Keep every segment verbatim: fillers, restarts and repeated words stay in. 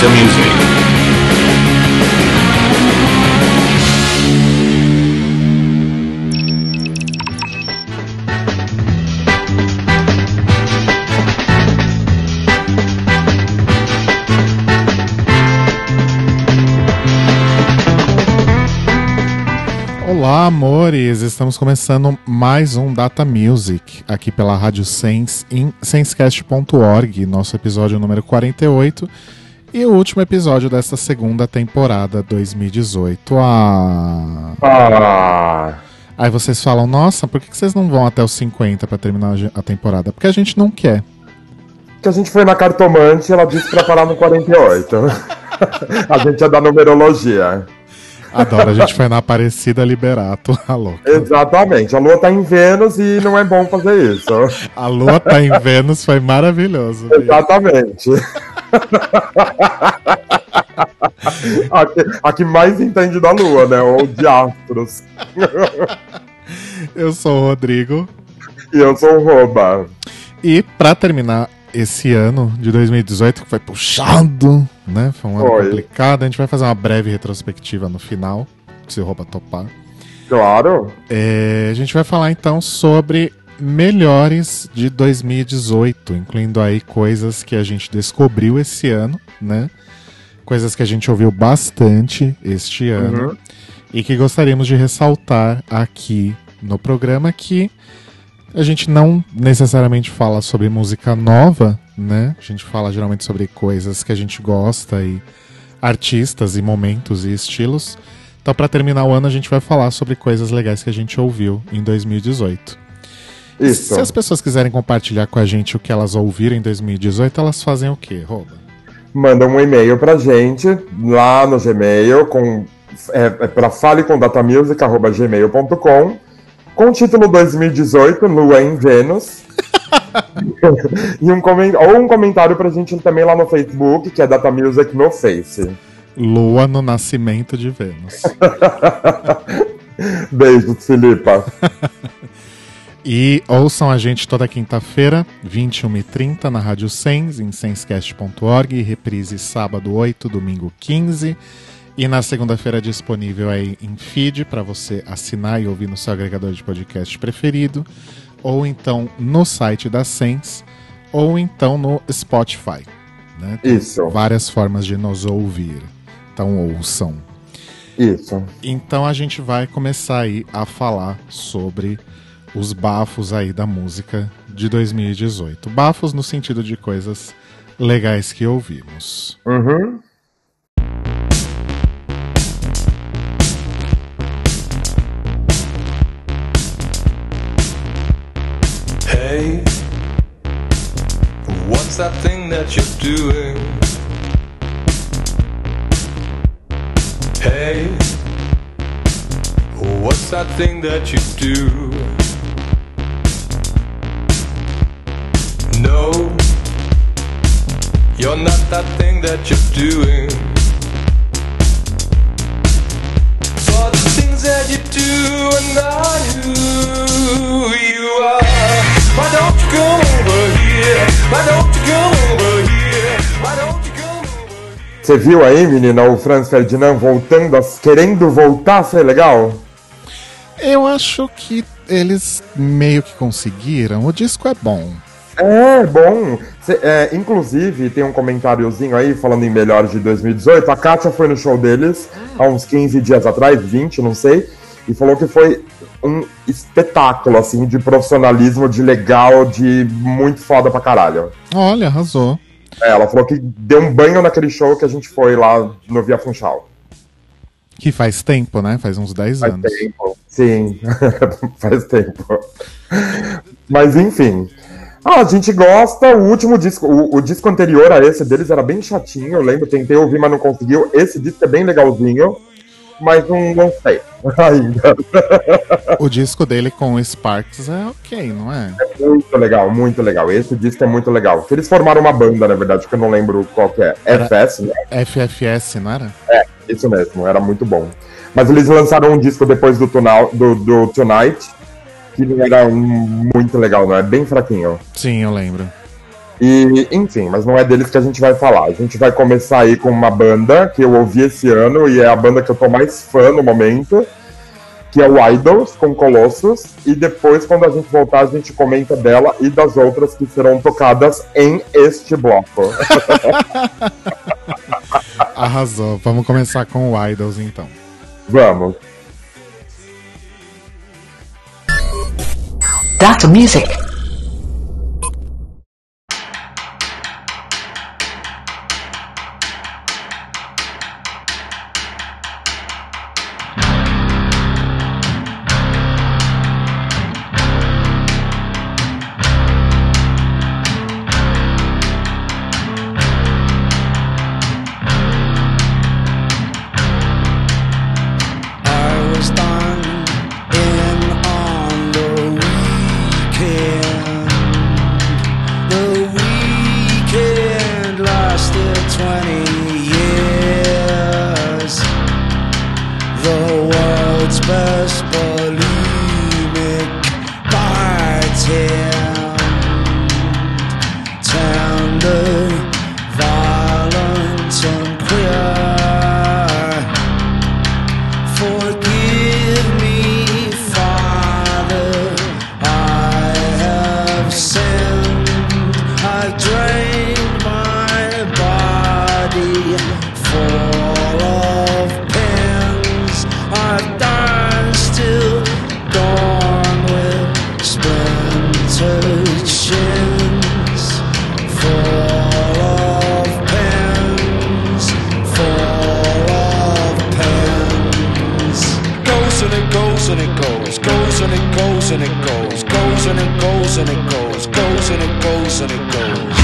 Data Music. Olá, amores! Estamos começando mais um Data Music, aqui pela Rádio Sense, em sensecast ponto org, nosso episódio número quarenta e oito, e o último episódio desta segunda temporada dois mil e dezoito. Ah! ah. Aí vocês falam, nossa, por que vocês não vão até os cinquenta pra terminar a temporada? Porque a gente não quer. Porque a gente foi na cartomante e ela disse pra parar no quarenta e oito. A gente é da numerologia. Adoro, a gente foi na Aparecida Liberato, a louca. Exatamente, a Lua tá em Vênus e não é bom fazer isso. A Lua tá em Vênus foi maravilhoso. Exatamente. a, que, a que mais entende da Lua, né? Ou de astros. Eu sou o Rodrigo. E eu sou o Roba. E pra terminar esse ano de dois mil e dezoito, que foi puxado, né? Foi um ano foi. complicado. A gente vai fazer uma breve retrospectiva no final, se o Rouba topar. Claro! É, a gente vai falar então sobre melhores de dois mil e dezoito, incluindo aí coisas que a gente descobriu esse ano, né? Coisas que a gente ouviu bastante este ano, uhum. E que gostaríamos de ressaltar aqui no programa que a gente não necessariamente fala sobre música nova, né? A gente fala geralmente sobre coisas que a gente gosta e artistas e momentos e estilos. Então, para terminar o ano, a gente vai falar sobre coisas legais que a gente ouviu em dois mil e dezoito. Isso. Se as pessoas quiserem compartilhar com a gente o que elas ouviram em dois mil e dezoito, elas fazem o quê, Roba? Mandam um e-mail pra gente lá no Gmail, com, é, é pra fale com data music arroba gmail ponto com. Com o título dois mil e dezoito, Lua em Vênus. e um coment... Ou um comentário pra gente também lá no Facebook, que é Data Music no Face. Lua no nascimento de Vênus. Beijo, Filipa. E ouçam a gente toda quinta-feira, vinte e uma e trinta, na Rádio Sense, em sensecast ponto org. Reprise sábado oito, domingo quinze. E na segunda-feira é disponível aí em feed para você assinar e ouvir no seu agregador de podcast preferido, ou então no site da Sense, ou então no Spotify. Né? Tem Isso. várias formas de nos ouvir. Então ouçam. Isso. Então a gente vai começar aí a falar sobre os bafos aí da música de dois mil e dezoito. Bafos no sentido de coisas legais que ouvimos. Uhum. Hey, what's that thing that you're doing? Hey, what's that thing that you do? No, you're not that thing that you're doing. For the things that you do are not who you are. Why don't you go over here? Why don't you go over here? Why don't you go over here? Você viu aí, menina, o Franz Ferdinand voltando, a... querendo voltar a ser legal? Eu acho que eles meio que conseguiram. O disco é bom. É, bom. Cê, é, inclusive, tem um comentáriozinho aí, falando em melhores de dois mil e dezoito. A Kátia foi no show deles, há uns quinze dias atrás, vinte, não sei. E falou que foi um espetáculo, assim, de profissionalismo, de legal, de muito foda pra caralho. Olha, arrasou. É, ela falou que deu um banho naquele show que a gente foi lá no Via Funchal. Que faz tempo, né? Faz uns dez anos. Faz tempo, sim. Faz tempo. Mas, enfim. Ah, a gente gosta. O último disco, o, o disco anterior a esse deles era bem chatinho, eu lembro. Tentei ouvir, mas não conseguiu. Esse disco é bem legalzinho. Mas não, não sei ainda. O disco dele com o Sparks é ok, não é? É muito legal, muito legal. Esse disco é muito legal. Eles formaram uma banda, na verdade, que eu não lembro qual que é. Era F S, né? F F S, não era? É, isso mesmo, era muito bom. Mas eles lançaram um disco depois do, Tunal, do, do Tonight, que não era um, muito legal, não é? Bem fraquinho. Sim, eu lembro. E, enfim, mas não é deles que a gente vai falar. A gente vai começar aí com uma banda que eu ouvi esse ano e é a banda que eu tô mais fã no momento, que é o I D L E S, com Colossus, e depois, quando a gente voltar, a gente comenta dela e das outras que serão tocadas em este bloco. Arrasou. Vamos começar com o I D L E S, então. Vamos. Data Music. And it goes, and it goes, goes, and it goes, and it goes.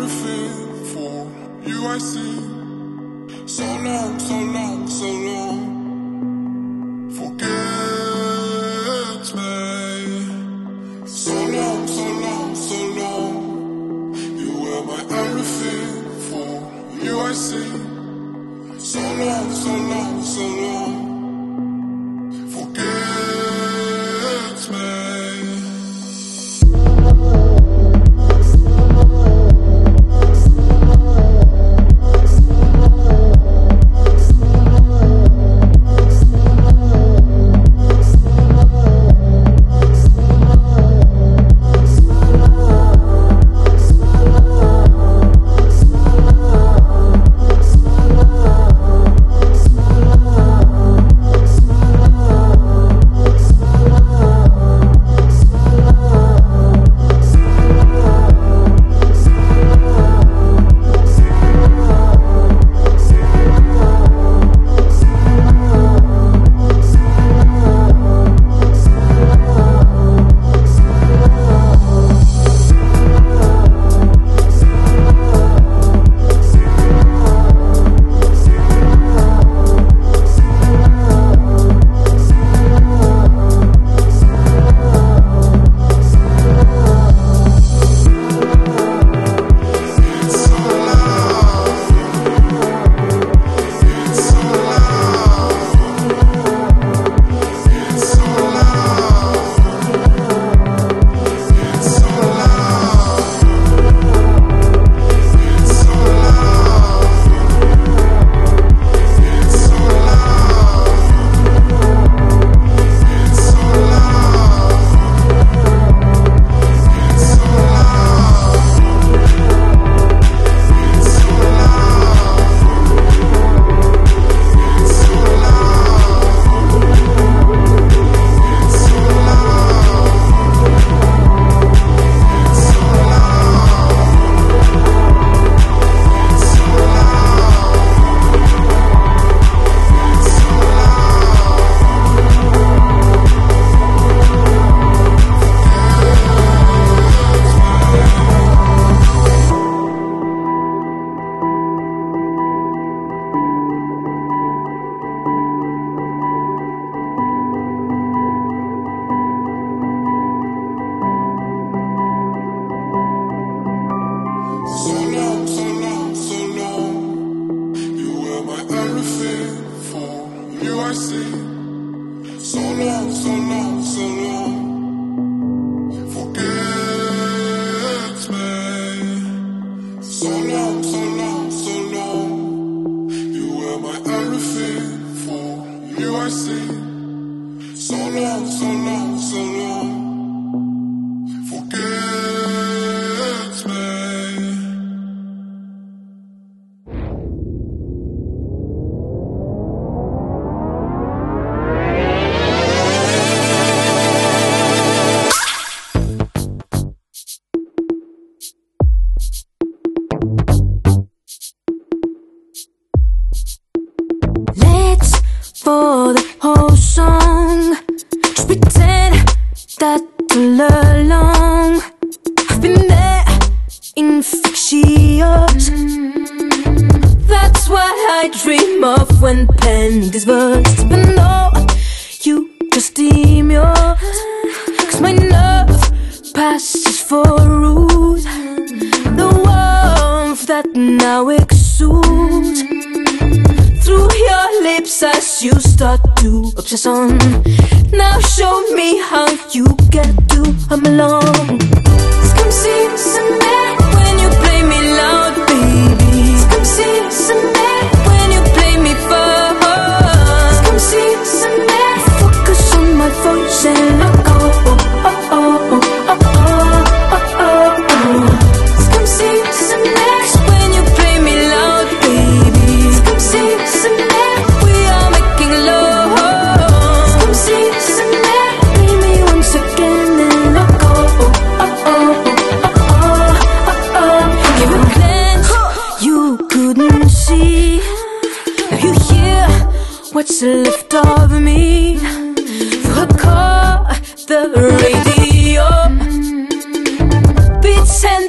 everything for you I sing. So long, so long, so long, forget me. So long, so long, so long, you were my everything for you I sing. So long, so long, so long.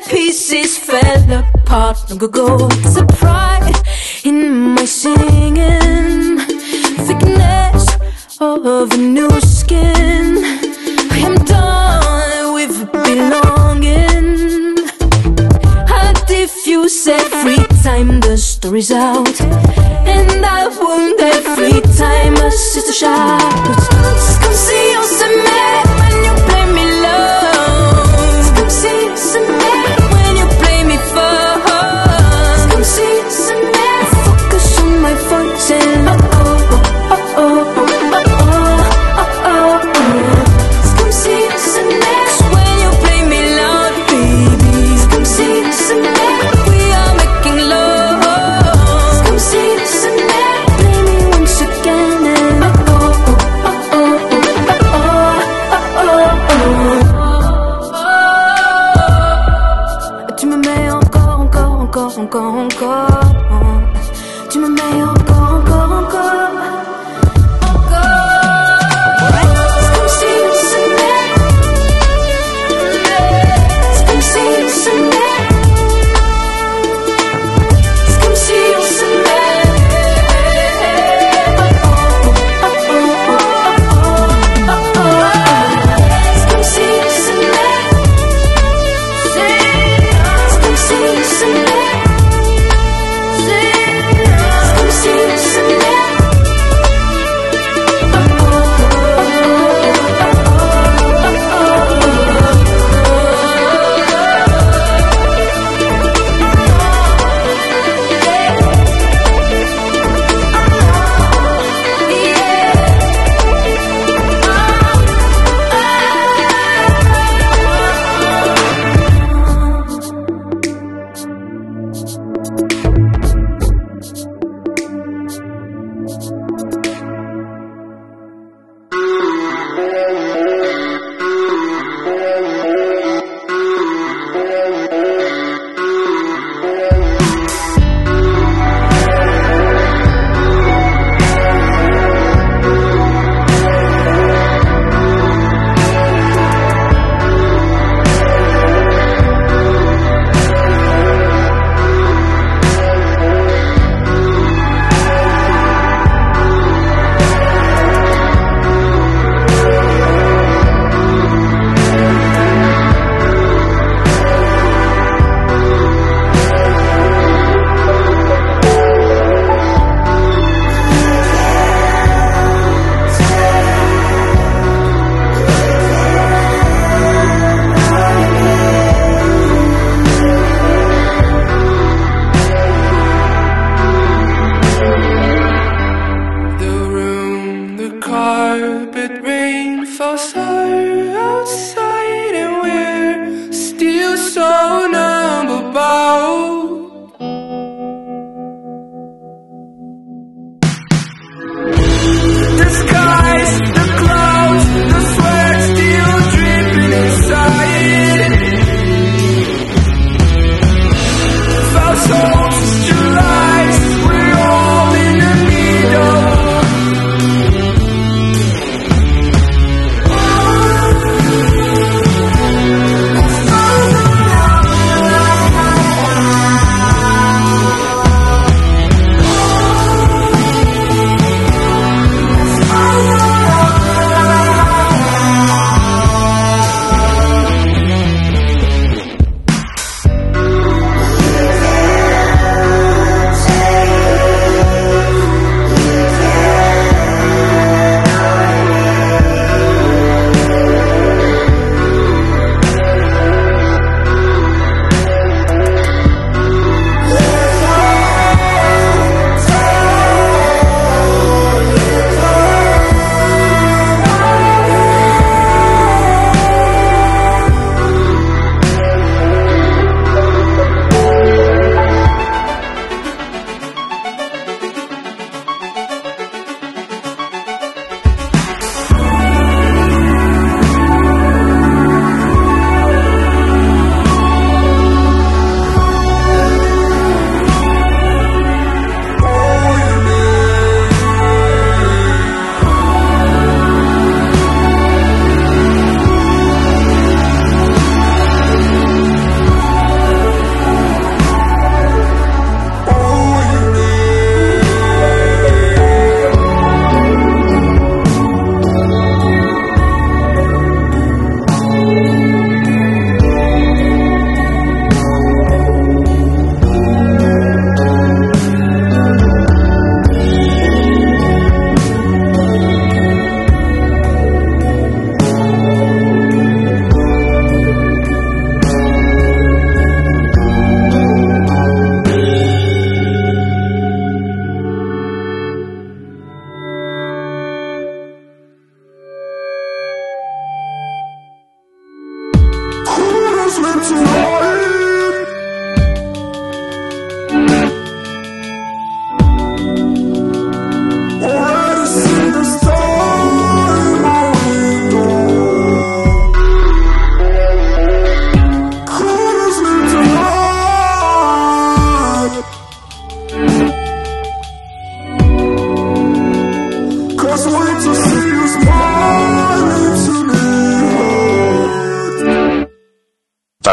in pieces fell apart long ago. There's a pride in my singing, thickness of a new skin. I am done with belonging. I diffuse every time the story's out, and I wound every time a sister shouts. Come see us and me.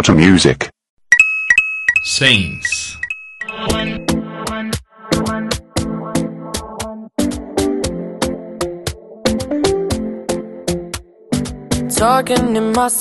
Data Music. Sense. Talking in my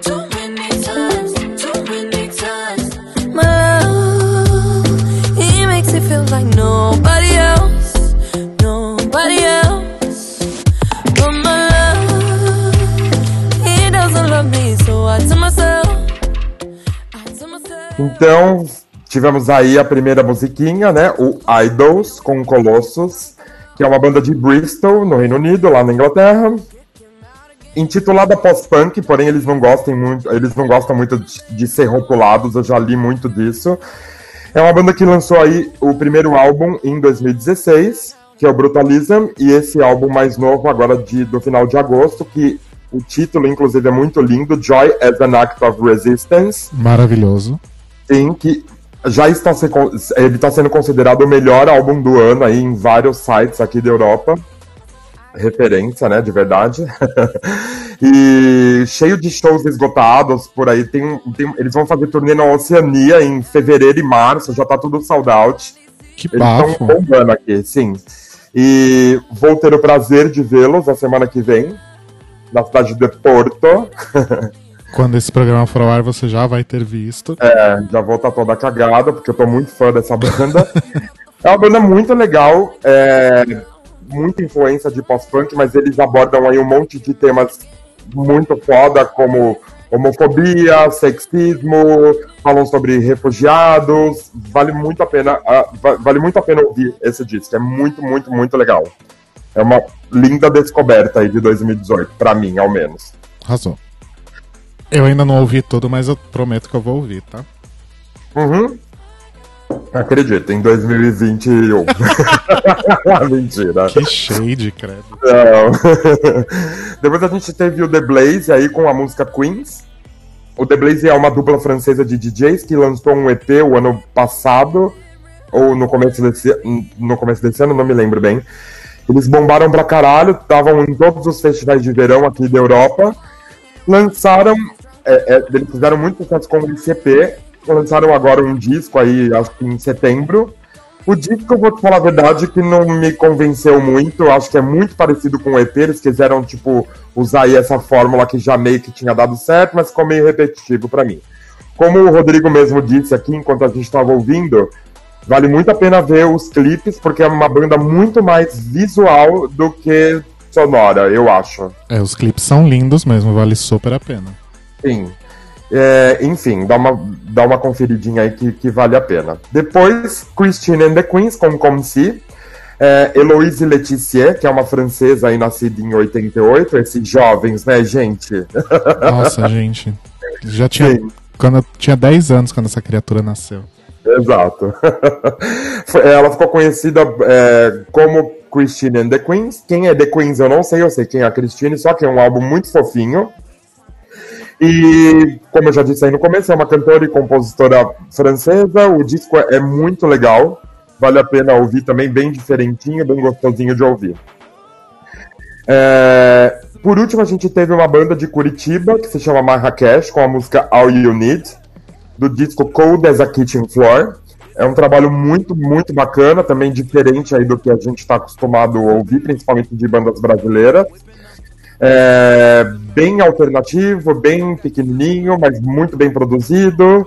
Too many times, too many times. My love, he makes me feel like nobody else, nobody else. But my love, he doesn't love me, so I tell myself. Então, tivemos aí a primeira musiquinha, né? O IDLES, com Colossus, que é uma banda de Bristol, no Reino Unido, lá na Inglaterra. Intitulada pós-punk, porém eles não gostam muito, eles não gostam muito de ser rotulados, eu já li muito disso. É uma banda que lançou aí o primeiro álbum em dois mil e dezesseis, que é o Brutalism, e esse álbum mais novo, agora de, do final de agosto, que o título, inclusive, é muito lindo, Joy as an Act of Resistance. Maravilhoso. Sim, que já está se, ele está sendo considerado o melhor álbum do ano aí em vários sites aqui da Europa. Referência, né, de verdade. E cheio de shows esgotados por aí. Tem, tem, eles vão fazer turnê na Oceania em fevereiro e março, já tá tudo sold out. Que bafo. Eles estão bombando aqui, sim. E vou ter o prazer de vê-los na semana que vem, na cidade de Porto. Quando esse programa for ao ar, você já vai ter visto. É, já vou estar toda cagada, porque eu tô muito fã dessa banda. É uma banda muito legal, é, muita influência de pós-punk, mas eles abordam aí um monte de temas muito foda, como homofobia, sexismo, falam sobre refugiados. Vale muito a pena, vale muito a pena ouvir esse disco, é muito, muito, muito legal. É uma linda descoberta aí de dois mil e dezoito, pra mim, ao menos. Arrasou. Eu ainda não ouvi tudo, mas eu prometo que eu vou ouvir, tá? Uhum. Acredito, em dois mil e vinte e um. Mentira. Que shade, credo. Não. Depois a gente teve o The Blaze aí com a música Queens. O The Blaze é uma dupla francesa de D Js que lançou um E P o ano passado, ou no começo desse, no começo desse ano, não me lembro bem. Eles bombaram pra caralho, estavam em todos os festivais de verão aqui da Europa. Lançaram, é, é, eles fizeram muito sucesso com o I C P, lançaram agora um disco aí, acho que em setembro. O disco, eu vou te falar a verdade, que não me convenceu muito, acho que é muito parecido com o E P, eles quiseram, tipo, usar aí essa fórmula que já meio que tinha dado certo, mas ficou meio repetitivo pra mim. Como o Rodrigo mesmo disse aqui, enquanto a gente estava ouvindo, vale muito a pena ver os clipes, porque é uma banda muito mais visual do que sonora, eu acho. É, os clipes são lindos mesmo, vale super a pena. Sim. É, enfim, dá uma, dá uma conferidinha aí que, que vale a pena. Depois, Christine and the Queens com Comme Si. É, Héloïse Letizier, que é uma francesa aí nascida em oitenta e oito. Esses jovens, né, gente? Nossa, gente. Já tinha, quando, tinha dez anos quando essa criatura nasceu. Exato. Ela ficou conhecida é, como Christine and the Queens. Quem é The Queens eu não sei, eu sei quem é a Christine, só que é um álbum muito fofinho. E, como eu já disse aí no começo, é uma cantora e compositora francesa. O disco é muito legal, vale a pena ouvir também, bem diferentinho, bem gostosinho de ouvir. É... Por último, a gente teve uma banda de Curitiba, que se chama Marrakech, com a música All You Need, do disco Cold as a Kitchen Floor. É um trabalho muito, muito bacana, também diferente aí do que a gente está acostumado a ouvir, principalmente de bandas brasileiras. É bem alternativo, bem pequenininho, mas muito bem produzido.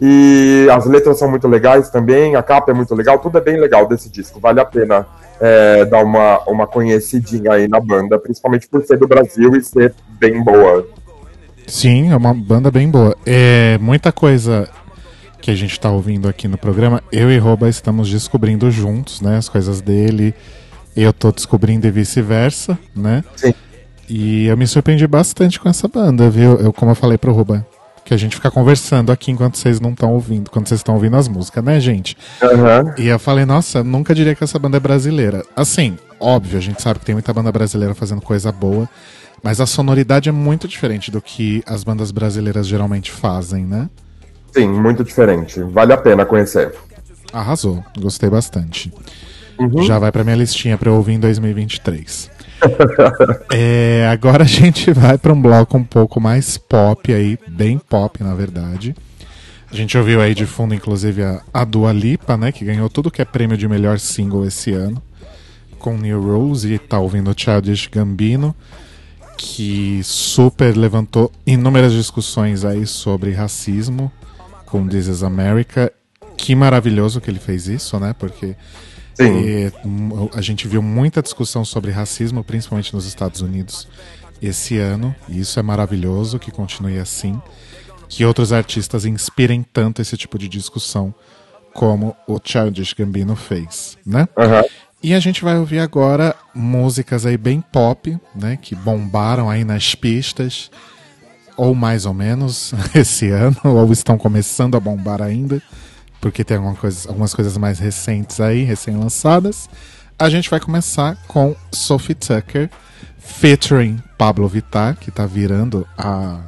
E as letras são muito legais também, a capa é muito legal, tudo é bem legal desse disco. Vale a pena é, dar uma, uma conhecidinha aí na banda, principalmente por ser do Brasil e ser bem boa. Sim, é uma banda bem boa. É muita coisa que a gente tá ouvindo aqui no programa. Eu e Roba estamos descobrindo juntos, né? As coisas dele, eu tô descobrindo e vice-versa, né? Sim. E eu me surpreendi bastante com essa banda, viu? Eu, como eu falei pro Roba, que a gente fica conversando aqui enquanto vocês não estão ouvindo, quando vocês estão ouvindo as músicas, né, gente? Uhum. E eu falei, nossa, nunca diria que essa banda é brasileira. Assim, óbvio, a gente sabe que tem muita banda brasileira fazendo coisa boa, mas a sonoridade é muito diferente do que as bandas brasileiras geralmente fazem, né? Sim, muito diferente. Vale a pena conhecer. Arrasou, gostei bastante. Uhum. Já vai pra minha listinha pra eu ouvir em dois mil e vinte e três. É, agora a gente vai pra um bloco um pouco mais pop aí, bem pop na verdade. A gente ouviu aí de fundo inclusive a, a Dua Lipa, né, que ganhou tudo que é prêmio de melhor single esse ano com New Rose, e tá ouvindo Childish Gambino, que super levantou inúmeras discussões aí sobre racismo com This Is America. Que maravilhoso que ele fez isso, né, porque e, a gente viu muita discussão sobre racismo, principalmente nos Estados Unidos esse ano, e isso é maravilhoso, que continue assim, que outros artistas inspirem tanto esse tipo de discussão como o Childish Gambino fez, né? Uhum. E a gente vai ouvir agora músicas aí bem pop, né, que bombaram aí nas pistas, ou mais ou menos, esse ano, ou estão começando a bombar ainda, porque tem alguma coisa, algumas coisas mais recentes aí, recém-lançadas. A gente vai começar com Sofi Tukker, featuring Pabllo Vittar, que tá virando a,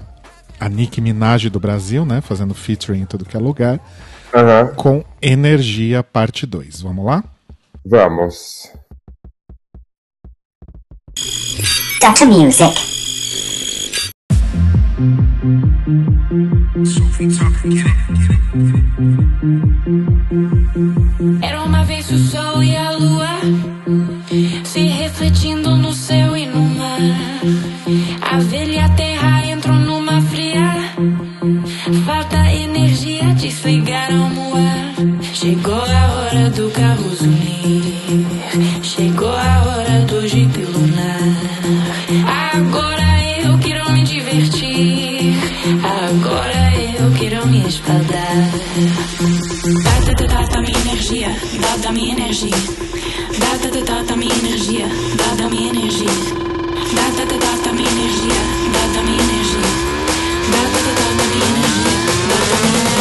a Nicki Minaj do Brasil, né, fazendo featuring em tudo que é lugar, uhum. com Energia Parte dois. Vamos lá? Vamos. Data Music. Era uma vez o sol e a lua se refletindo no céu e no mar. A velha terra entrou numa fria. Falta energia, desligaram o ar. Chegou a hora do carro zumbi. Chegou a hora do jipe lunar. Agora eu quero me divertir. Agora eu quero me espaldar. Data, data, minha energia. Data, minha energia. Data, data, minha energia. Data, minha energia. Data, data, minha energia. Data, minha energia. Data, data, minha energia. Data, minha energia.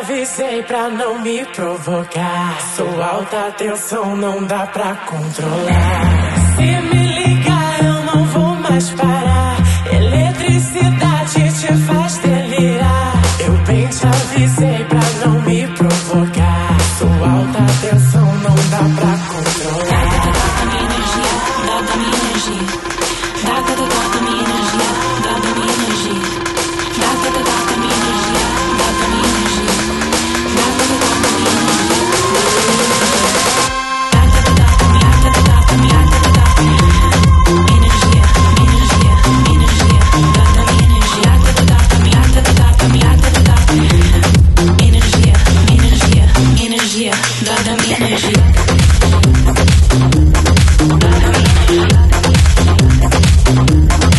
Avisei pra não me provocar. Sou alta tensão, não dá pra controlar. Se me ligar, eu não vou mais parar. Eletricidade te faz delirar. Eu bem te avisei pra não me provocar. Sou alta tensão, não dá pra controlar. Data, minha energia, data, minha energia. Data, data, minha energia, data, minha energia. Data, data, minha energia, data, minha energia. Energia, energia, energia. Data, minha energia. Data, minha energia.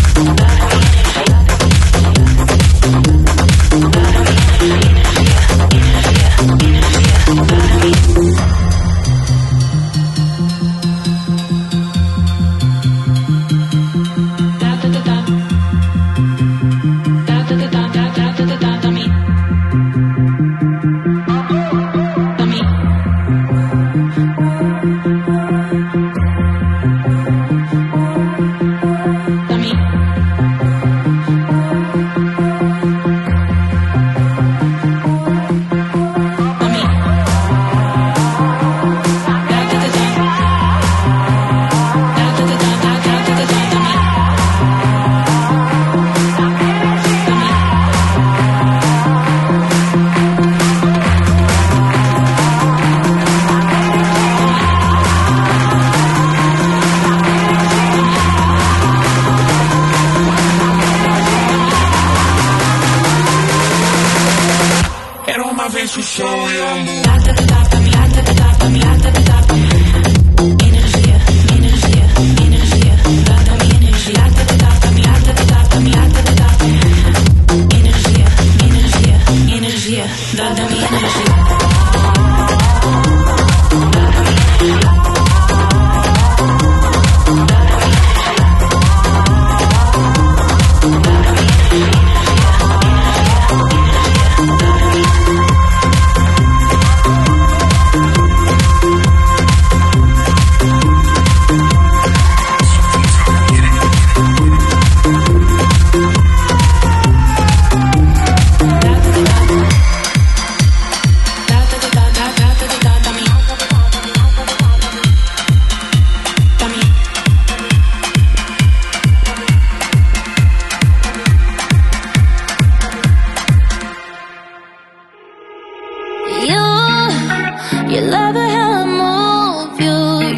You love it how I move you.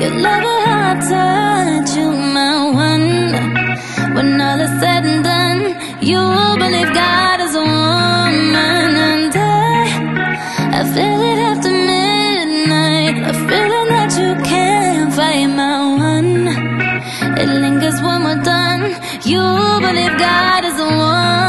You love it how I touch you, my one. When all is said and done, you will believe God is a woman. And I, I feel it after midnight, a feeling that you can't fight, my one. It lingers when we're done. You believe God is a woman.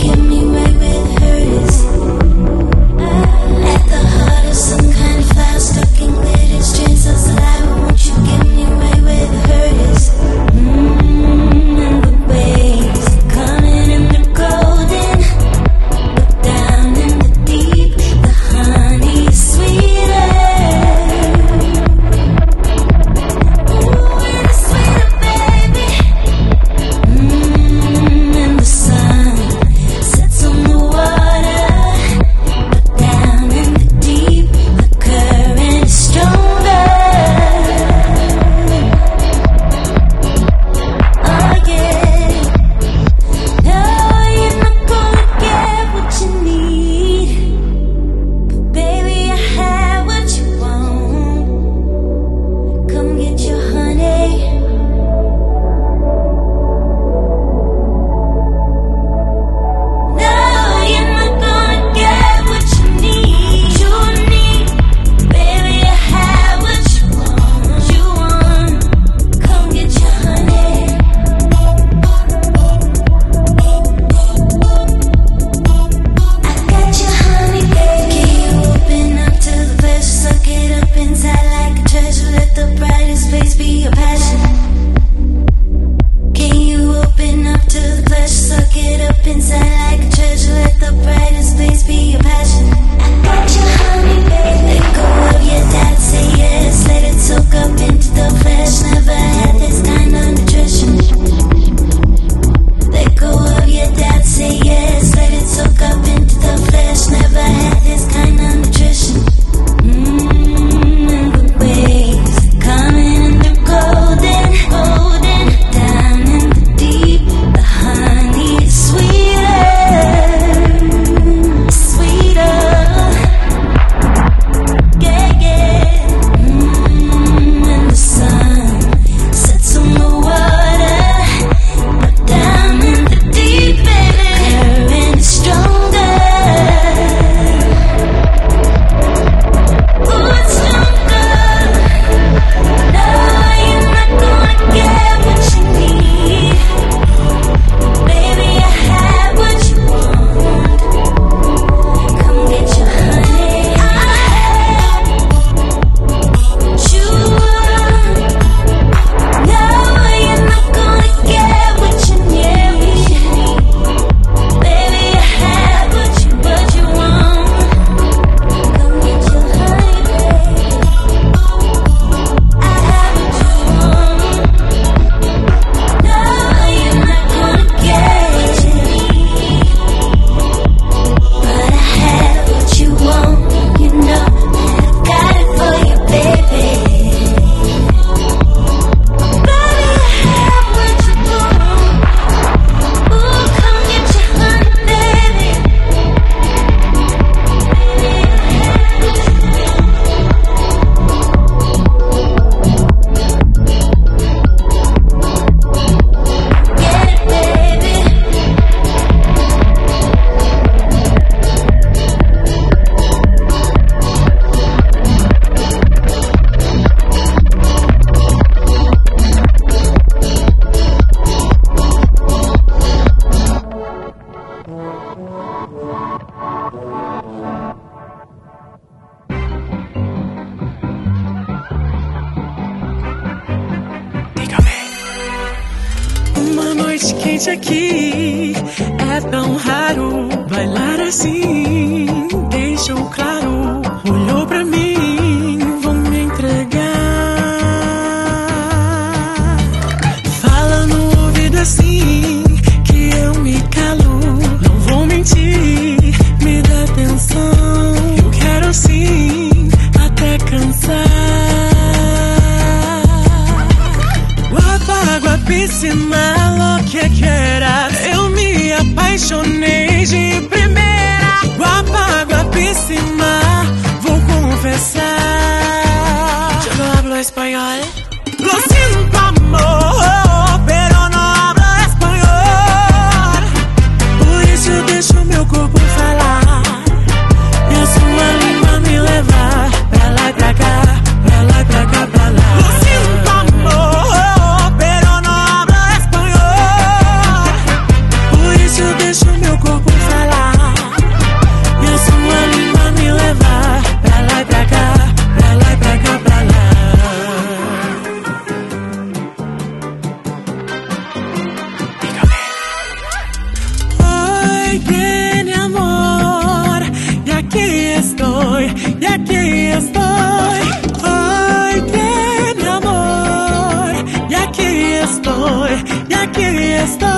Give me away with her. Uma noite quente aqui é tão raro bailar assim. Deixou claro, olhou pra mim, vou me entregar. Fala no ouvido assim que eu me calo, não vou mentir, me dá atenção. Eu quero assim até cansar. Guapa, guapíssima. Que que era? Eu me apaixonei de primeira. Guapa, guapíssima, vou confessar. Eu não hablo espanhol. Lo sinto, amor, pero no hablo espanhol. Por isso eu deixo meu corpo falar e a sua língua me levar pra lá e pra cá, pra lá e pra cá, pra lá. Lo sinto, amor. Deixa o meu corpo falar e a sua língua me levar pra lá e pra cá, pra lá e pra cá, pra lá. Oi, vem, amor, e aqui estou, e aqui estou. Oi, vem, amor, e aqui estou, e aqui estou.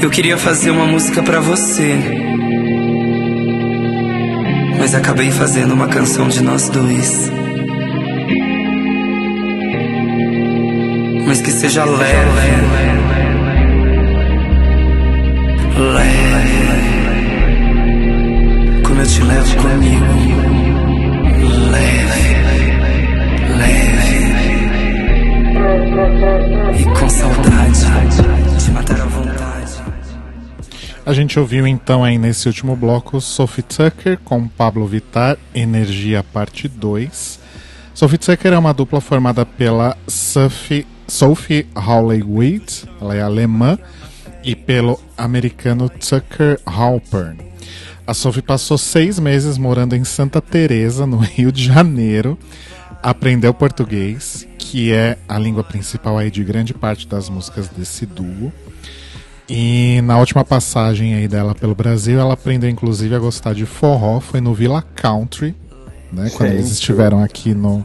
Eu queria fazer uma música pra você, mas acabei fazendo uma canção de nós dois. Mas que seja leve, leve, como eu te levo comigo, leve, leve, e com saudade de matar a vontade. A gente ouviu então aí nesse último bloco Sofi Tukker com Pabllo Vittar, Energia Parte dois. Sofi Tukker é uma dupla formada pela Sophie, Sophie Hawley-Weed, ela é alemã, e pelo americano Tucker Halpern. A Sophie passou seis meses morando em Santa Teresa, no Rio de Janeiro, aprendeu português, que é a língua principal aí de grande parte das músicas desse duo. E na última passagem aí dela pelo Brasil, ela aprendeu inclusive a gostar de forró, foi no Villa Country, né? Gente. Quando eles estiveram aqui no,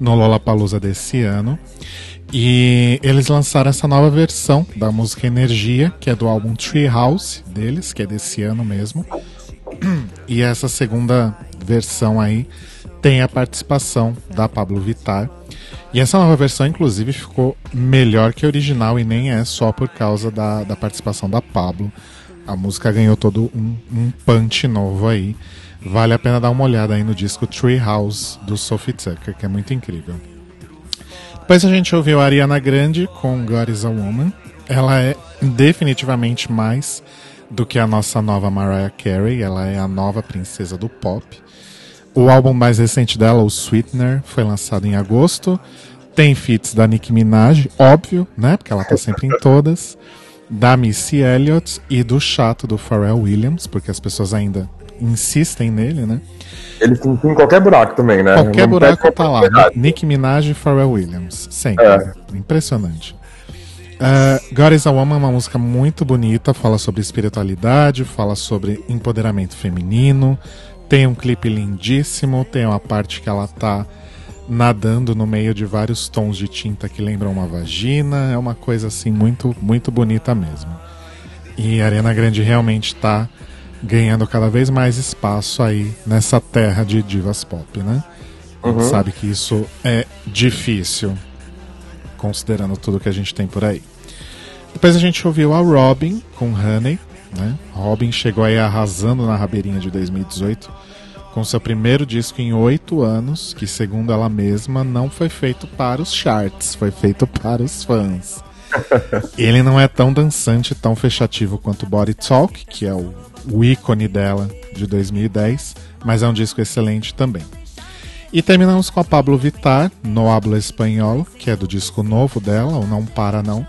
no Lollapalooza desse ano. E eles lançaram essa nova versão da música Energia, que é do álbum Treehouse deles, que é desse ano mesmo. E essa segunda versão aí tem a participação da Pabllo Vittar. E essa nova versão, inclusive, ficou melhor que a original, e nem é só por causa da, da participação da Pabllo. A música ganhou todo um, um punch novo aí. Vale a pena dar uma olhada aí no disco Treehouse, do Sofi Tukker, que é muito incrível. Depois a gente ouviu a Ariana Grande com God Is a Woman. Ela é definitivamente mais do que a nossa nova Mariah Carey. Ela é a nova princesa do pop. O álbum mais recente dela, o Sweetener, foi lançado em agosto. Tem feats da Nicki Minaj, óbvio, né? Porque ela tá sempre em todas. Da Missy Elliott e do chato do Pharrell Williams, porque as pessoas ainda insistem nele, né? Eles entram em qualquer buraco também, né? Qualquer buraco tá lá. Nicki Minaj e Pharrell Williams. Sempre. É. Impressionante. Uh, God Is a Woman é uma música muito bonita, fala sobre espiritualidade, fala sobre empoderamento feminino. Tem um clipe lindíssimo, tem uma parte que ela tá nadando no meio de vários tons de tinta que lembram uma vagina. É uma coisa assim muito, muito bonita mesmo. E a Ariana Grande realmente tá ganhando cada vez mais espaço aí nessa terra de divas pop, né? Uhum. A gente sabe que isso é difícil, considerando tudo que a gente tem por aí. Depois a gente ouviu a Robyn com Honey, né? Robyn chegou aí arrasando na rabeirinha de dois mil e dezoito com seu primeiro disco em oito anos, que segundo ela mesma não foi feito para os charts, foi feito para os fãs. Ele não é tão dançante, tão fechativo quanto Body Talk, que é o o ícone dela de dois mil e dez, mas é um disco excelente também. E terminamos com a Pabllo Vittar, No Hablo Espanhol, que é do disco novo dela, o Não Para Não.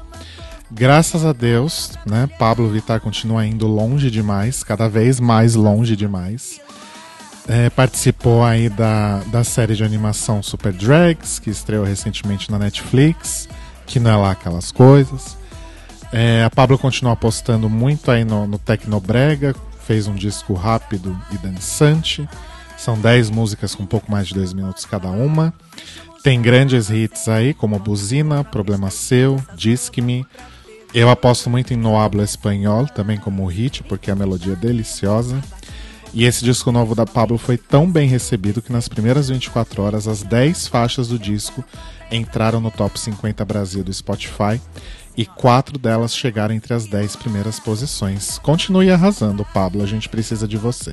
Graças a Deus, né, Pabllo Vittar continua indo longe demais, cada vez mais longe demais. É, participou aí da, da série de animação Super Drags, que estreou recentemente na Netflix, que não é lá aquelas coisas. É, a Pabllo continua apostando muito aí no, no Tecnobrega, fez um disco rápido e dançante, são dez músicas com um pouco mais de dois minutos cada uma. Tem grandes hits aí, como Buzina, Problema Seu, Disque-me. Eu aposto muito em No Hablo Espanhol, também como hit, porque a melodia é deliciosa. E esse disco novo da Pabllo foi tão bem recebido que nas primeiras vinte e quatro horas as dez faixas do disco entraram no top cinquenta Brasil do Spotify e quatro delas chegaram entre as dez primeiras posições. Continue arrasando, Pabllo, a gente precisa de você.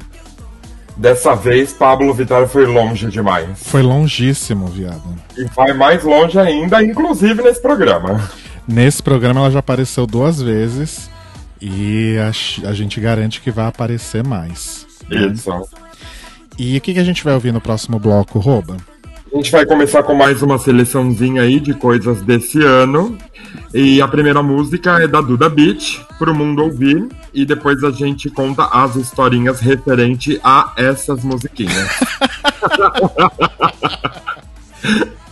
Dessa vez, Pabllo Vittar foi longe demais. Foi longíssimo, viado. E vai mais longe ainda, inclusive nesse programa. Nesse programa ela já apareceu duas vezes e a, a gente garante que vai aparecer mais. Isso. Né? E o que, que a gente vai ouvir no próximo bloco, Roba? A gente vai começar com mais uma seleçãozinha aí de coisas desse ano. E a primeira música é da Duda Beat, pro mundo ouvir. E depois a gente conta as historinhas referente a essas musiquinhas.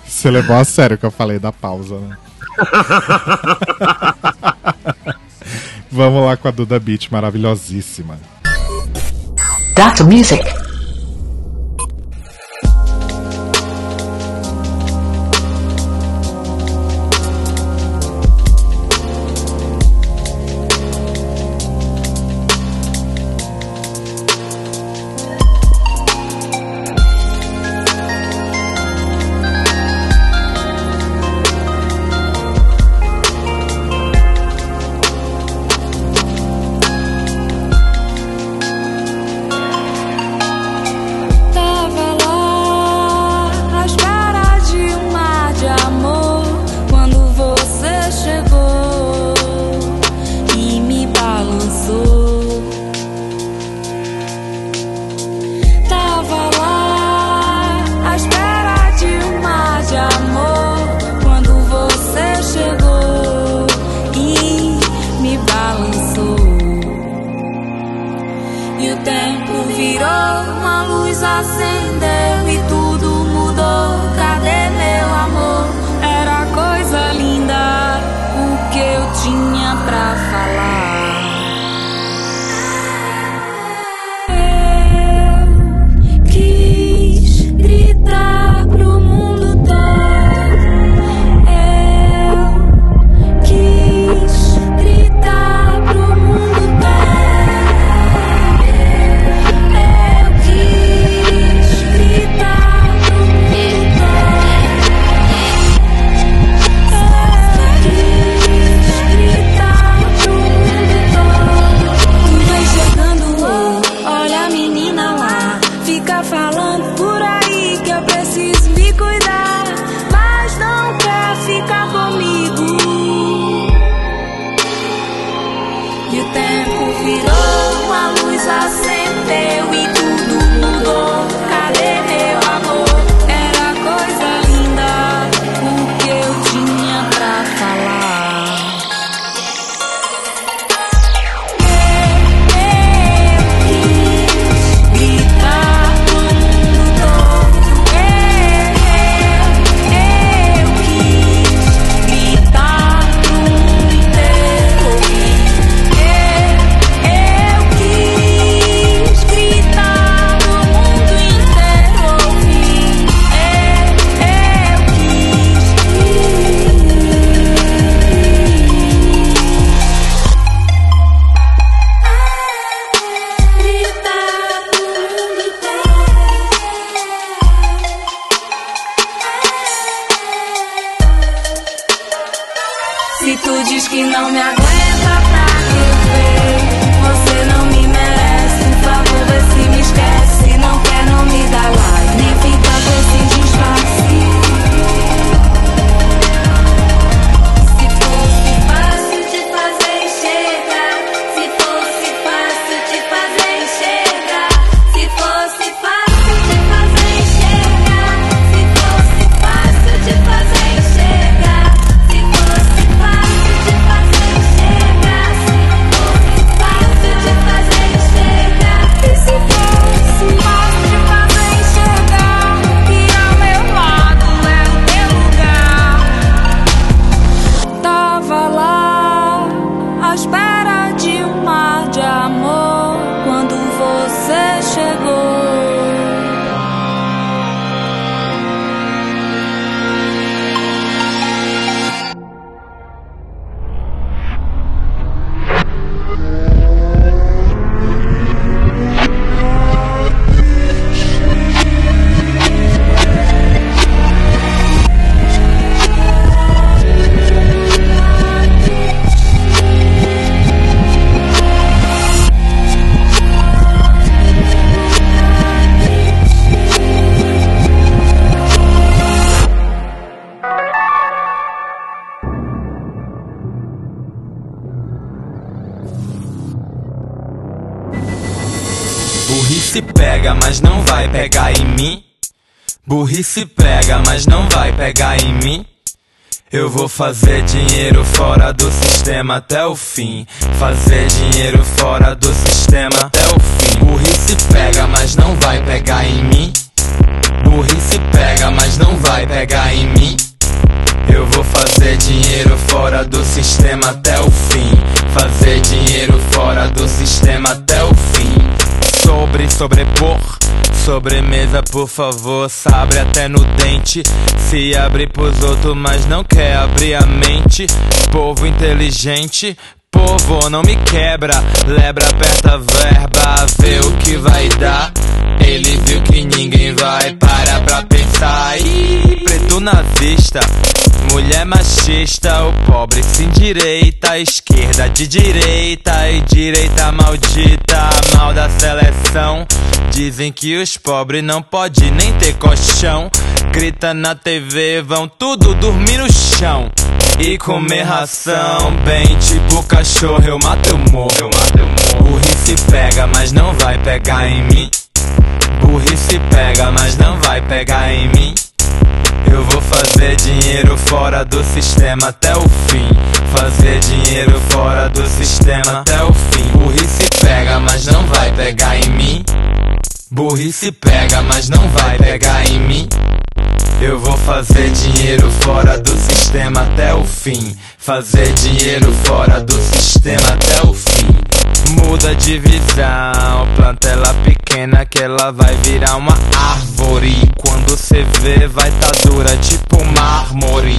Você levou a sério o que eu falei da pausa, né? Vamos lá com a Duda Beat, maravilhosíssima. Data Music. Se tu diz que não me aguenta, pra que vem? Você não me merece, por favor, vê se me esquece. Não quer, não me dá like, nem fica com esse disfarce. Se fosse fácil te fazer enxergar, se fosse fácil te fazer enxergar, se fosse fácil te fazer enxergar, se fosse fácil te fazer enxergar, se fosse fácil te fazer enxergar, se fosse fácil te fazer enxergar, e se fosse fácil te fazer enxergar, que ao meu lado é o teu lugar. Tava lá à espera de um mar de amor quando você chegou. Burrice pega, mas não vai pegar em mim. Burrice pega, mas não vai pegar em mim. Eu vou fazer dinheiro fora do sistema até o fim. Fazer dinheiro fora do sistema até o fim. Burrice pega, mas não vai pegar em mim. Burrice pega, mas não vai pegar em mim. Eu vou fazer dinheiro fora do sistema até o fim. Fazer dinheiro fora do sistema até o fim. Sobre, sobrepor, sobremesa por favor, sabe até no dente. Se abre pros outros, mas não quer abrir a mente. Povo inteligente, povo não me quebra. Lebra, aperta a verba, vê o que vai dar. Ele viu que ninguém vai parar pra pensar. Ih, preto nazista, mulher machista, o pobre se endireita, esquerda de direita e direita maldita, mal da seleção. Dizem que os pobres não podem nem ter colchão. Grita na tê vê, vão tudo dormir no chão e comer ração, bem tipo cachorro. Eu mato, eu morro, eu mato, eu morro. Burrice pega, mas não vai pegar em mim. Burrice pega, mas não vai pegar em mim. Eu vou fazer dinheiro fora do sistema até o fim. Fazer dinheiro fora do sistema até o fim. Burrice pega, mas não vai pegar em mim. Burrice pega, mas não vai pegar em mim. Eu vou fazer dinheiro fora do sistema até o fim. Fazer dinheiro fora do sistema até o fim. Muda de visão, planta ela pequena que ela vai virar uma árvore. Quando cê vê vai tá dura tipo mármore.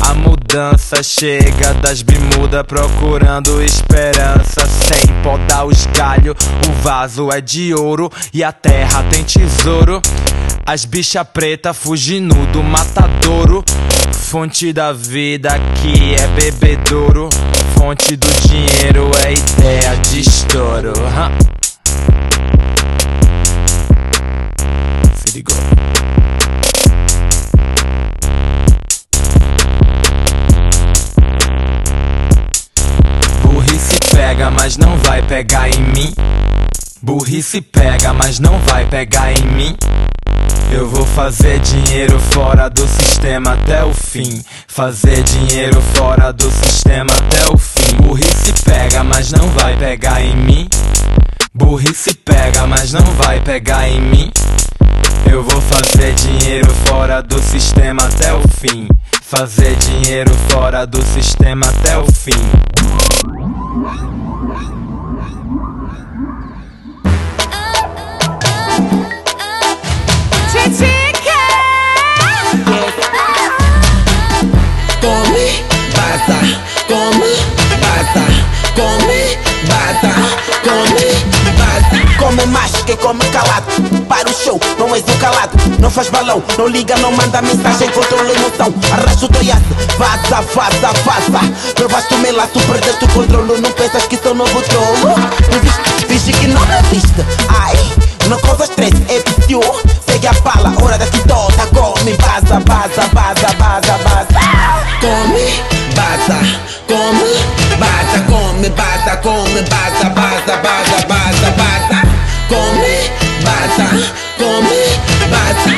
A mudança chega das Bermudas procurando esperança. Sem podar os galhos, o vaso é de ouro e a terra tem tesouro. As bicha preta fugindo do matadouro. Fonte da vida que é bebedouro. Fonte do dinheiro é ideia de estouro. Huh? Se ligou. Burrice pega, mas não vai pegar em mim. Burrice pega, mas não vai pegar em mim. Eu vou fazer dinheiro fora do sistema até o fim. Fazer dinheiro fora do sistema até o fim. Burrice pega, mas não vai pegar em mim. Burrice pega, mas não vai pegar em mim. Eu vou fazer dinheiro fora do sistema até o fim. Fazer dinheiro fora do sistema até o fim. Titica! Come Baza, come Baza, come Baza, come Baza. Como mais que como calado, para o show não és um calado. não faz balão, não liga, não manda mensagem, controle emoção. Arrasto do iate, vaza, vaza, vaza. Provaste o meu lado, perdeste o controle, não pensas que sou novo tolo. Desiste, finge que não existe. Ai, não causa stress, é pior. Segue a bala, hora da quitota, come, vaza, vaza, vaza, vaza, vaza. Come, vaza, come, vaza, come, vaza, come, vaza, vaza, vaza, vaza, vaza. Come, vaza, come, vaza.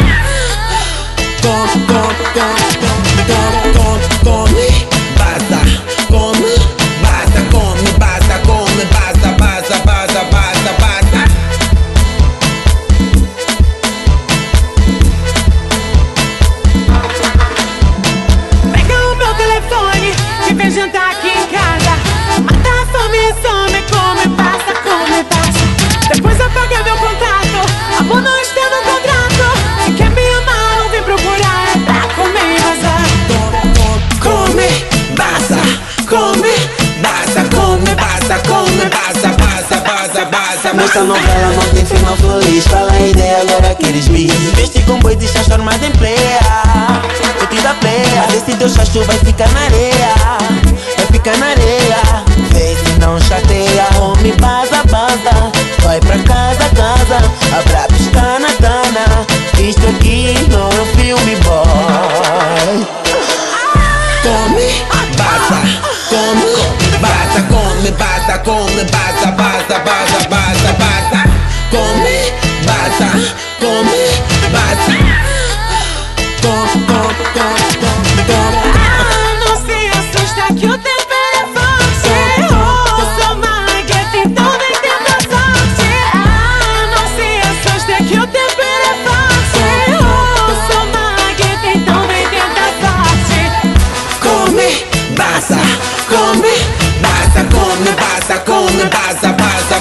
Come, come, come, come, come, come, vaza, come, vaza, come, vaza, come, vaza, vaza, vaza, vaza, vaza. Pega o meu telefone, te vem jantar aqui em casa. Mata a fome e some, come, vaza, come, vaza. Depois apaga meu contato, amor não está no contrato. Se quer me amar, não vem procurar, é pra comer e vazar. Come, vaza, come, vaza, come, vaza, come, vaza, vaza, vaza, vaza. Nossa novela não tem final feliz, fala a ideia agora que eles me veste com boi de chás formado em pleia. Eu te dou pleia, mas esse teu chacho vai ficar na areia. Vai ficar na areia, vê se não chateia, homem, vaza, vaza. Vai pra casa, casa, abra piscar na cana. Isto aqui não é um filme, boy. Come, vaza, come, vaza, come, vaza, come, vaza, vaza, vaza, vaza, vaza. Come, vaza, come, vaza. Come, come, come, come, come. Ah, não se assusta que o tempo. Come, baza, baza, baza,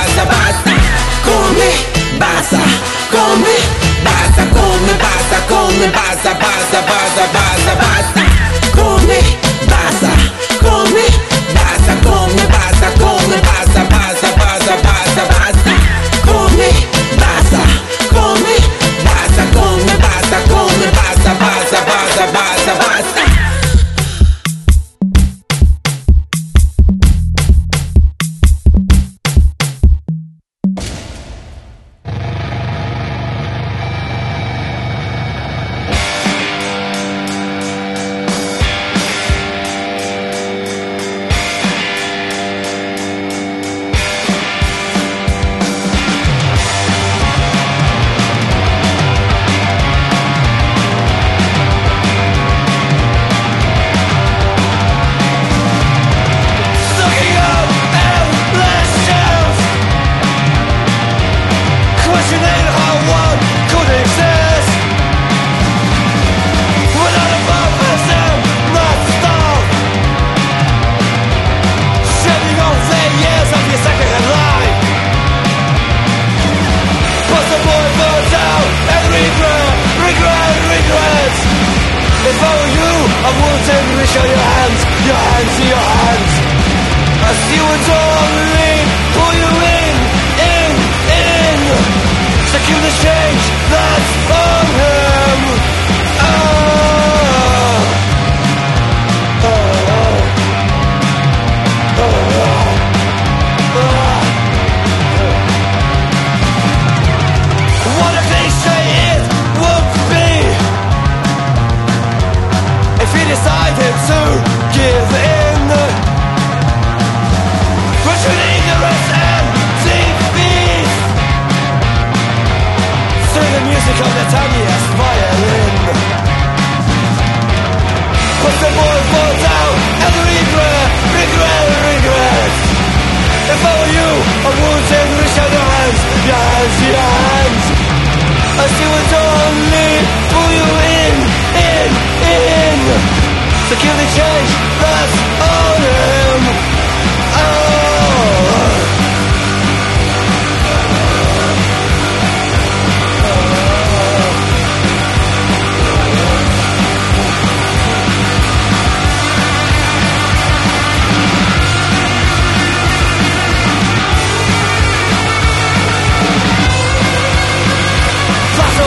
baza, baza. Come, baza, come, baza, come, baza, come, baza, baza, baza, baza, baza. Come, baza, come, baza, come, baza, come, baza, baza, baza, baza, baza. Come, baza, come, baza, come, baza, come, baza, baza, baza, baza, baza. That's all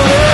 it is.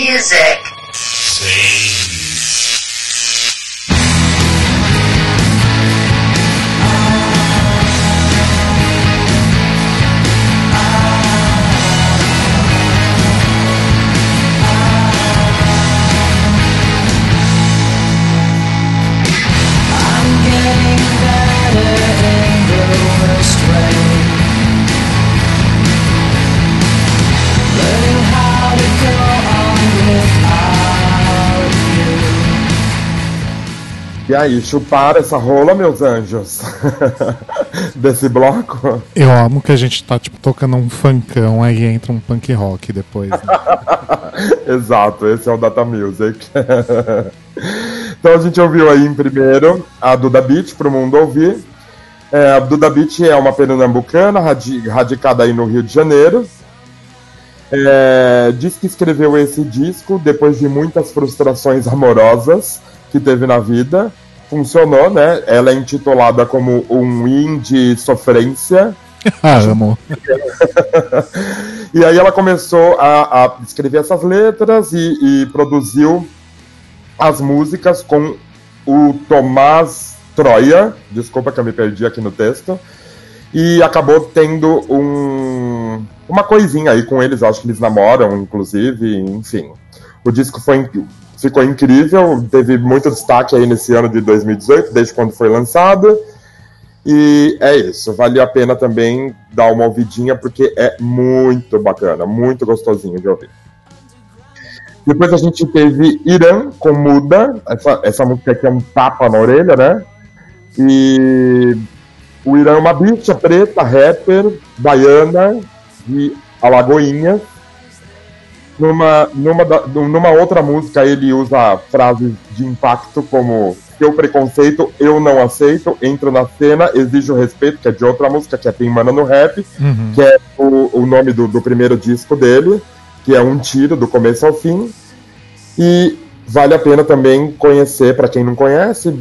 Music. Sim. E aí, chuparam essa rola, meus anjos? Desse bloco? Eu amo que a gente tá, tipo, tocando um funkão, aí entra um punk rock depois. Né? Exato, esse é o Data Music. Então a gente ouviu aí, em primeiro, a Duda Beat, pro mundo ouvir. É, a Duda Beat é uma pernambucana, radi- radicada aí no Rio de Janeiro. É, diz que escreveu esse disco depois de muitas frustrações amorosas que teve na vida, funcionou, né? Ela é intitulada como um indie sofrência. Ah, amor. E aí ela começou a, a escrever essas letras e, e produziu as músicas com o Tomás Troia, desculpa que eu me perdi aqui no texto, e acabou tendo um, uma coisinha aí com eles, acho que eles namoram, inclusive, enfim. O disco foi ficou incrível, teve muito destaque aí nesse ano de dois mil e dezoito, desde quando foi lançado. E é isso, valeu a pena também dar uma ouvidinha, porque é muito bacana, muito gostosinho de ouvir. Depois a gente teve Irã com Muda, essa, essa música aqui é um tapa na orelha, né? E o Irã é uma bicha preta, rapper, baiana, de Alagoinha. Numa, numa, numa outra música ele usa frases de impacto como "teu preconceito, eu não aceito, entro na cena, exijo respeito", que é de outra música, que é Tem Mana no Rap, uhum. que é o, o nome do, do primeiro disco dele, que é um tiro do começo ao fim. E vale a pena também conhecer, pra quem não conhece.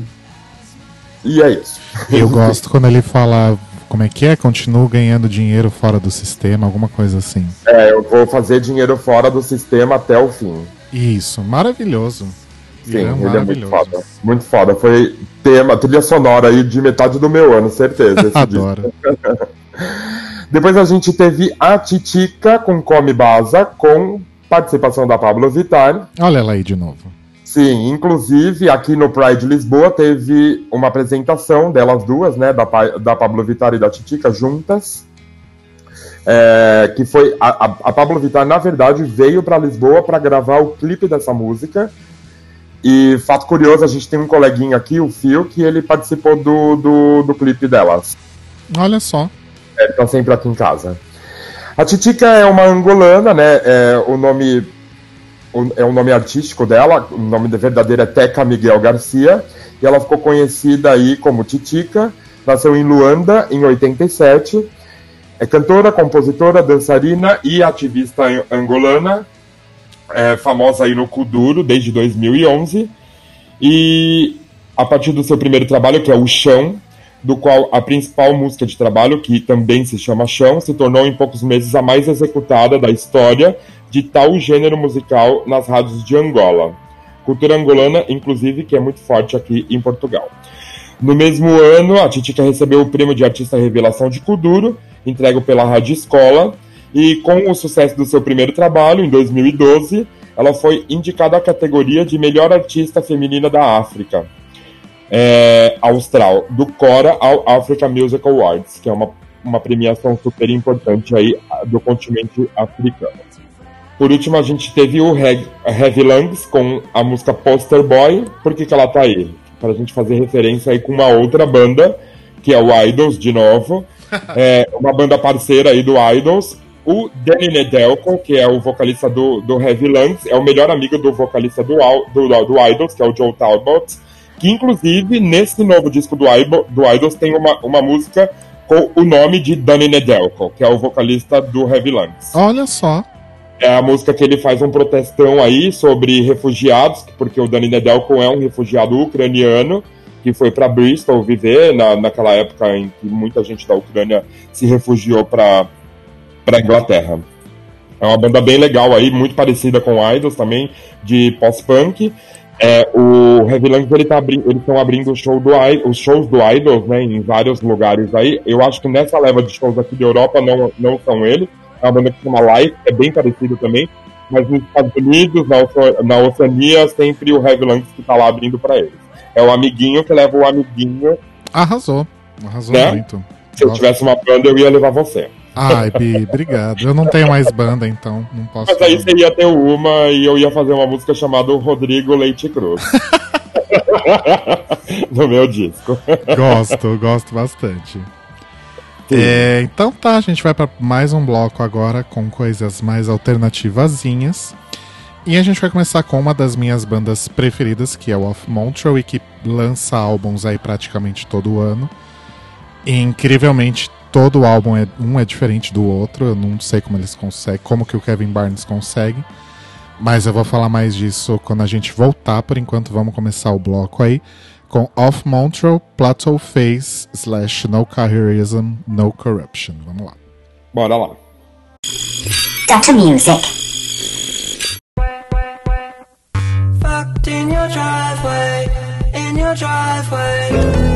E é isso. Eu gosto quando ele fala... Como é que é? Continuo ganhando dinheiro fora do sistema, alguma coisa assim. É, eu vou fazer dinheiro fora do sistema até o fim. Isso, maravilhoso. Sim, Irã, ele maravilhoso. É muito foda. Muito foda. Foi tema, trilha sonora aí de metade do meu ano, certeza. Esse adoro. Depois a gente teve a Titica com Come Baza, com participação da Pabllo Vittar. Olha ela aí de novo. Sim, inclusive aqui no Pride Lisboa teve uma apresentação delas duas, né, da, da Pabllo Vittar e da Titica juntas, é, que foi, a, a Pabllo Vittar na verdade veio para Lisboa para gravar o clipe dessa música, e fato curioso, a gente tem um coleguinha aqui, o Fio, que ele participou do, do, do clipe delas. Olha só. É, tá sempre aqui em casa. A Titica é uma angolana, né, é, o nome... é o nome artístico dela, o nome verdadeiro é Teca Miguel Garcia, e ela ficou conhecida aí como Titica, nasceu em Luanda em oitenta e sete, é cantora, compositora, dançarina e ativista angolana, é famosa aí no Kuduro desde dois mil e onze, e a partir do seu primeiro trabalho, que é o Chão, do qual a principal música de trabalho, que também se chama Chão, se tornou em poucos meses a mais executada da história de tal gênero musical nas rádios de Angola. Cultura angolana, inclusive, que é muito forte aqui em Portugal. No mesmo ano, a Titica recebeu o prêmio de artista revelação de Kuduro, entregue pela Rádio Escola, e com o sucesso do seu primeiro trabalho, em dois mil e doze, ela foi indicada à categoria de melhor artista feminina da África. É, austral, do Cora ao Africa Music Awards, que é uma, uma premiação super importante aí do continente africano. Por último, a gente teve o He- Heavy Lungs com a música Poster Boy. Por que que ela tá aí? Pra gente fazer referência aí com uma outra banda, que é o IDLES, de novo, é, uma banda parceira aí do IDLES. O Danny Nedelko, que é o vocalista do, do Heavy Lungs, é o melhor amigo do vocalista do, do, do IDLES, que é o Joe Talbot, que inclusive nesse novo disco do, Ibo, do IDLES tem uma, uma música com o nome de Danny Nedelko, que é o vocalista do Heavy Lungs. Olha só. É a música que ele faz um protestão aí sobre refugiados, porque o Danny Nedelko é um refugiado ucraniano que foi para Bristol viver na, naquela época em que muita gente da Ucrânia se refugiou para a Inglaterra. É uma banda bem legal aí, muito parecida com o Idols também, de pós-punk. É, o Revilance, ele tá abri- eles estão abrindo o show do I- os shows do Idols, né, em vários lugares aí. Eu acho que nessa leva de shows aqui da Europa não, não são eles. É uma banda que se chama Life, é bem parecido também. Mas nos Estados Unidos, na, Oce- na Oceania, sempre o Revilance que tá lá abrindo pra eles. É o amiguinho que leva o amiguinho. Arrasou, arrasou, né? Muito. Se eu tivesse uma banda, eu ia levar você. Ai, Bi, obrigado. Eu não tenho mais banda, então não posso. Mas aí você ia ter uma e eu ia fazer uma música chamada Rodrigo Leite Cruz. No meu disco. Gosto, gosto bastante. É, então tá, a gente vai para mais um bloco agora com coisas mais alternativazinhas. E a gente vai começar com uma das minhas bandas preferidas, que é o Of Montreal, e que lança álbuns aí praticamente todo ano. E, incrivelmente, todo álbum, é, um é diferente do outro. Eu não sei como eles conseguem, como que o Kevin Barnes consegue. Mas eu vou falar mais disso quando a gente voltar. Por enquanto, vamos começar o bloco aí com Of Montreal, Plateau Face, slash No Careerism, No Corruption. Vamos lá. Bora lá. Data Music. Fucked in your driveway, in your driveway.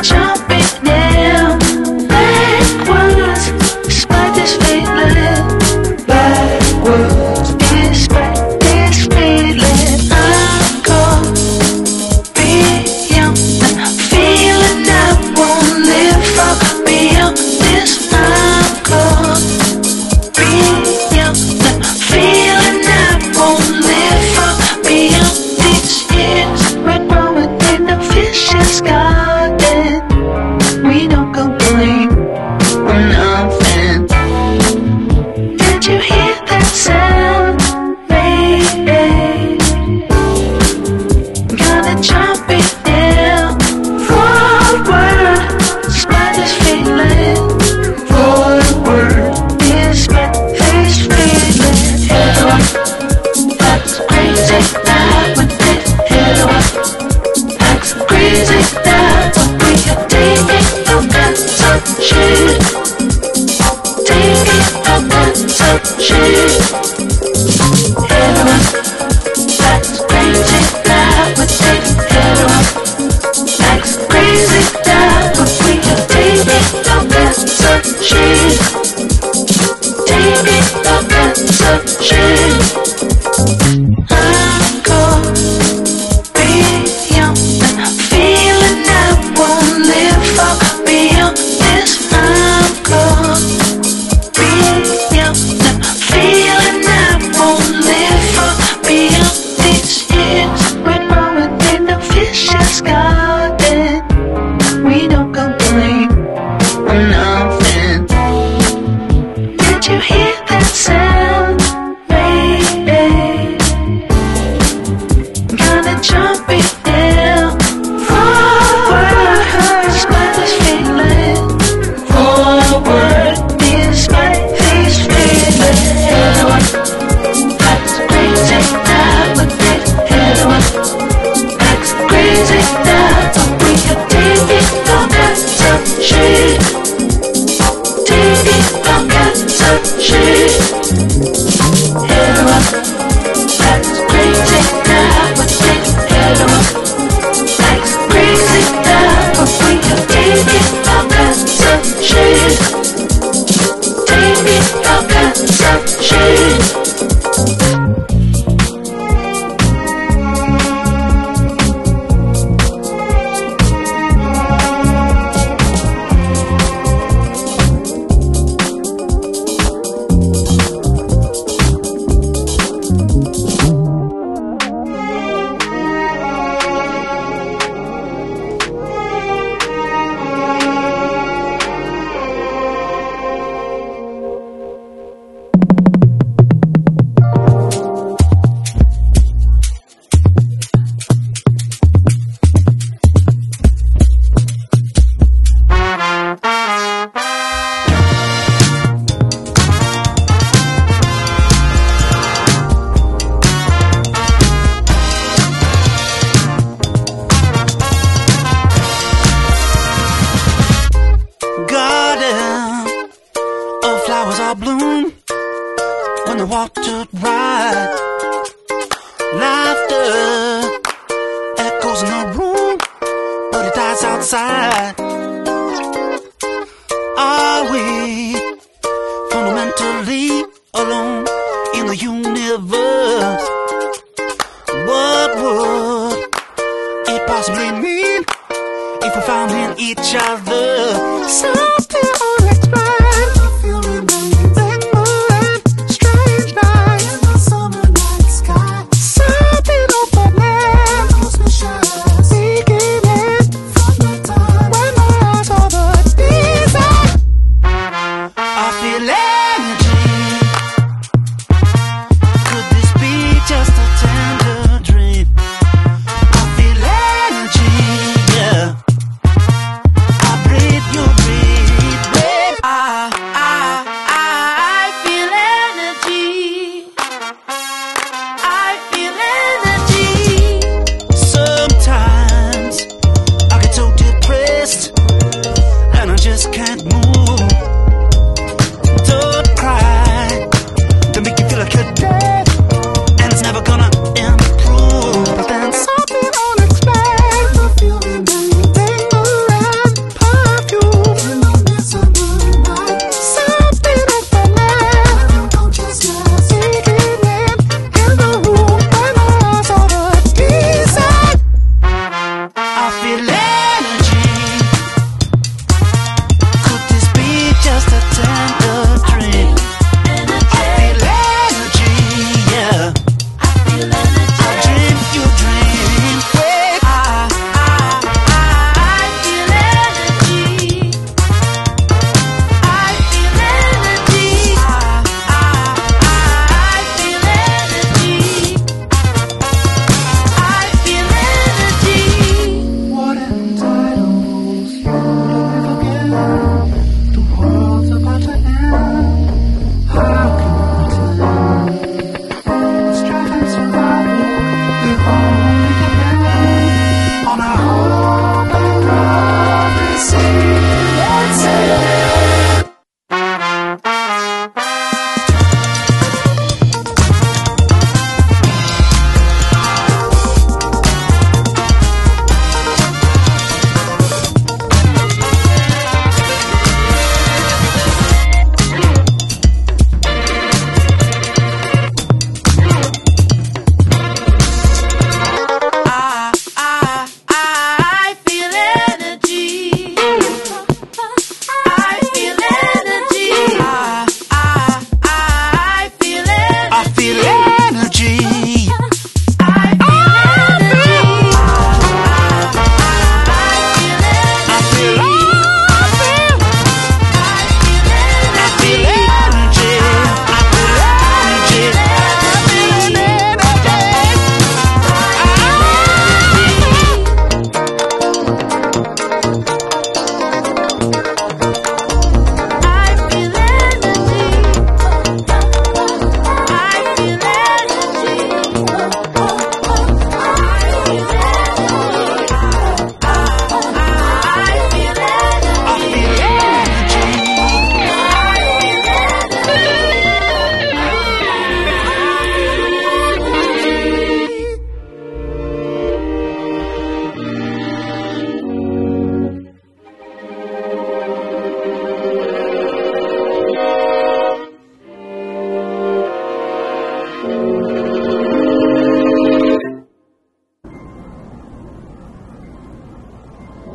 Be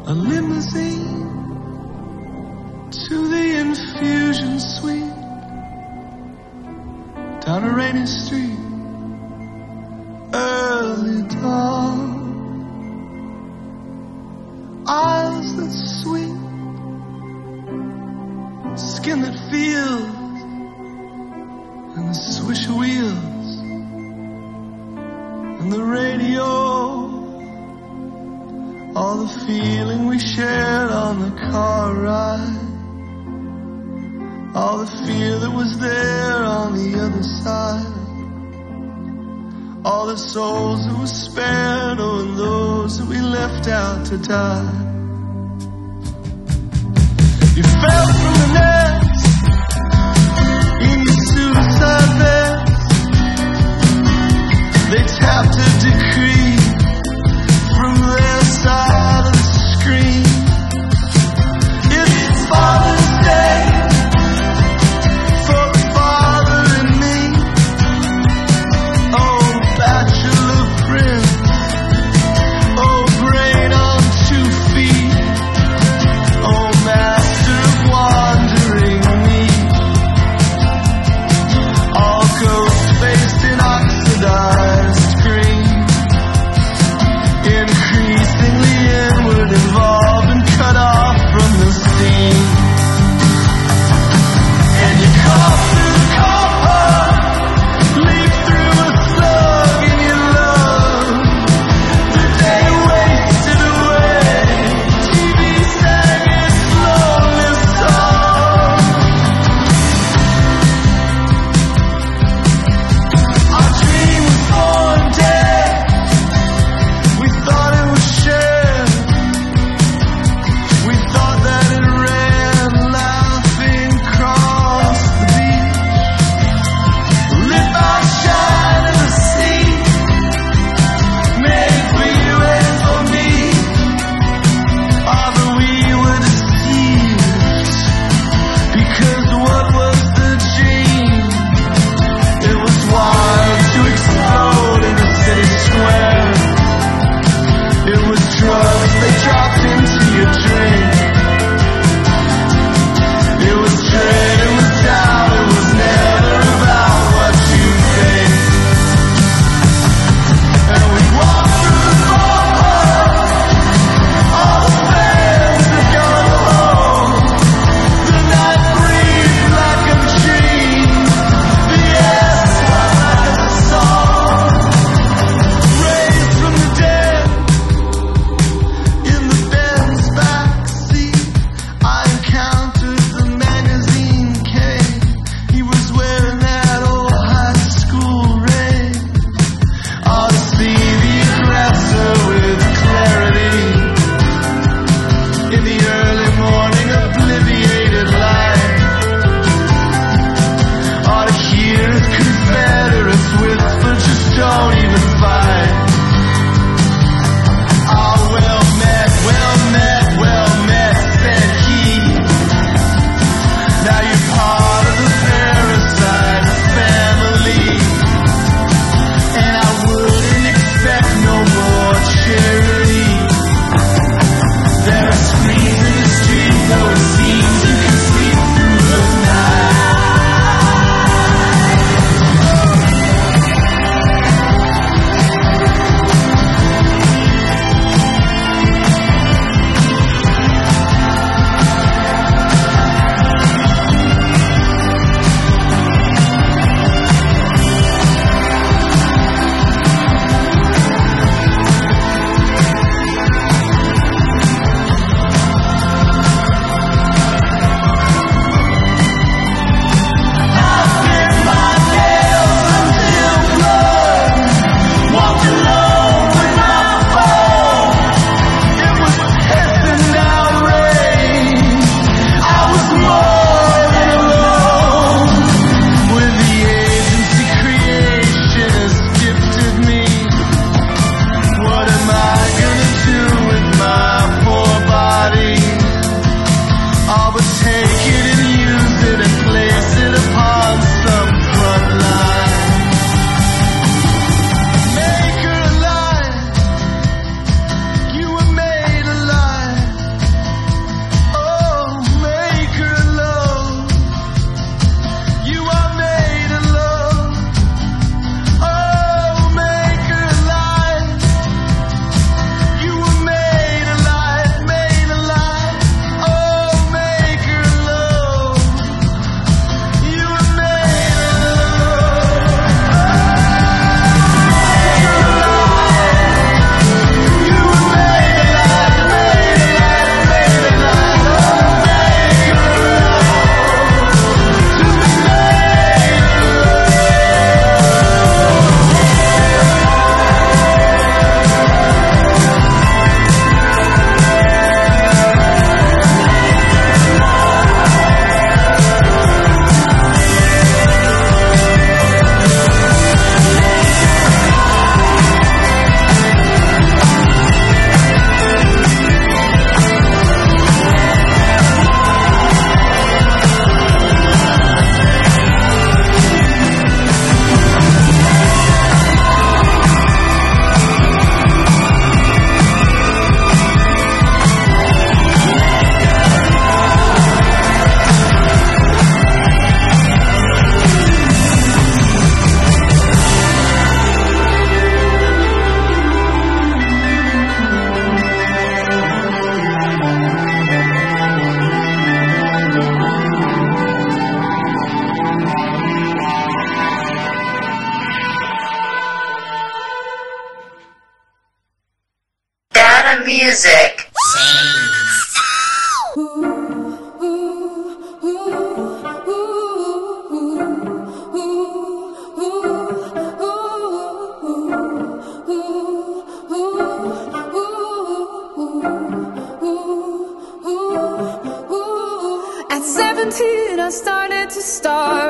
a limousine to the infusion suite down a rainy street. Early dawn, eyes that sweet, skin that feels, and the swish of wheels, and the radio, all the feeling we shared on the car ride, all the fear that was there on the other side. All the souls that were spared, oh, and those that we left out to die. You fell from the nest in your suicide vest. They tapped a decree from their side of the screen. It's Father's Day.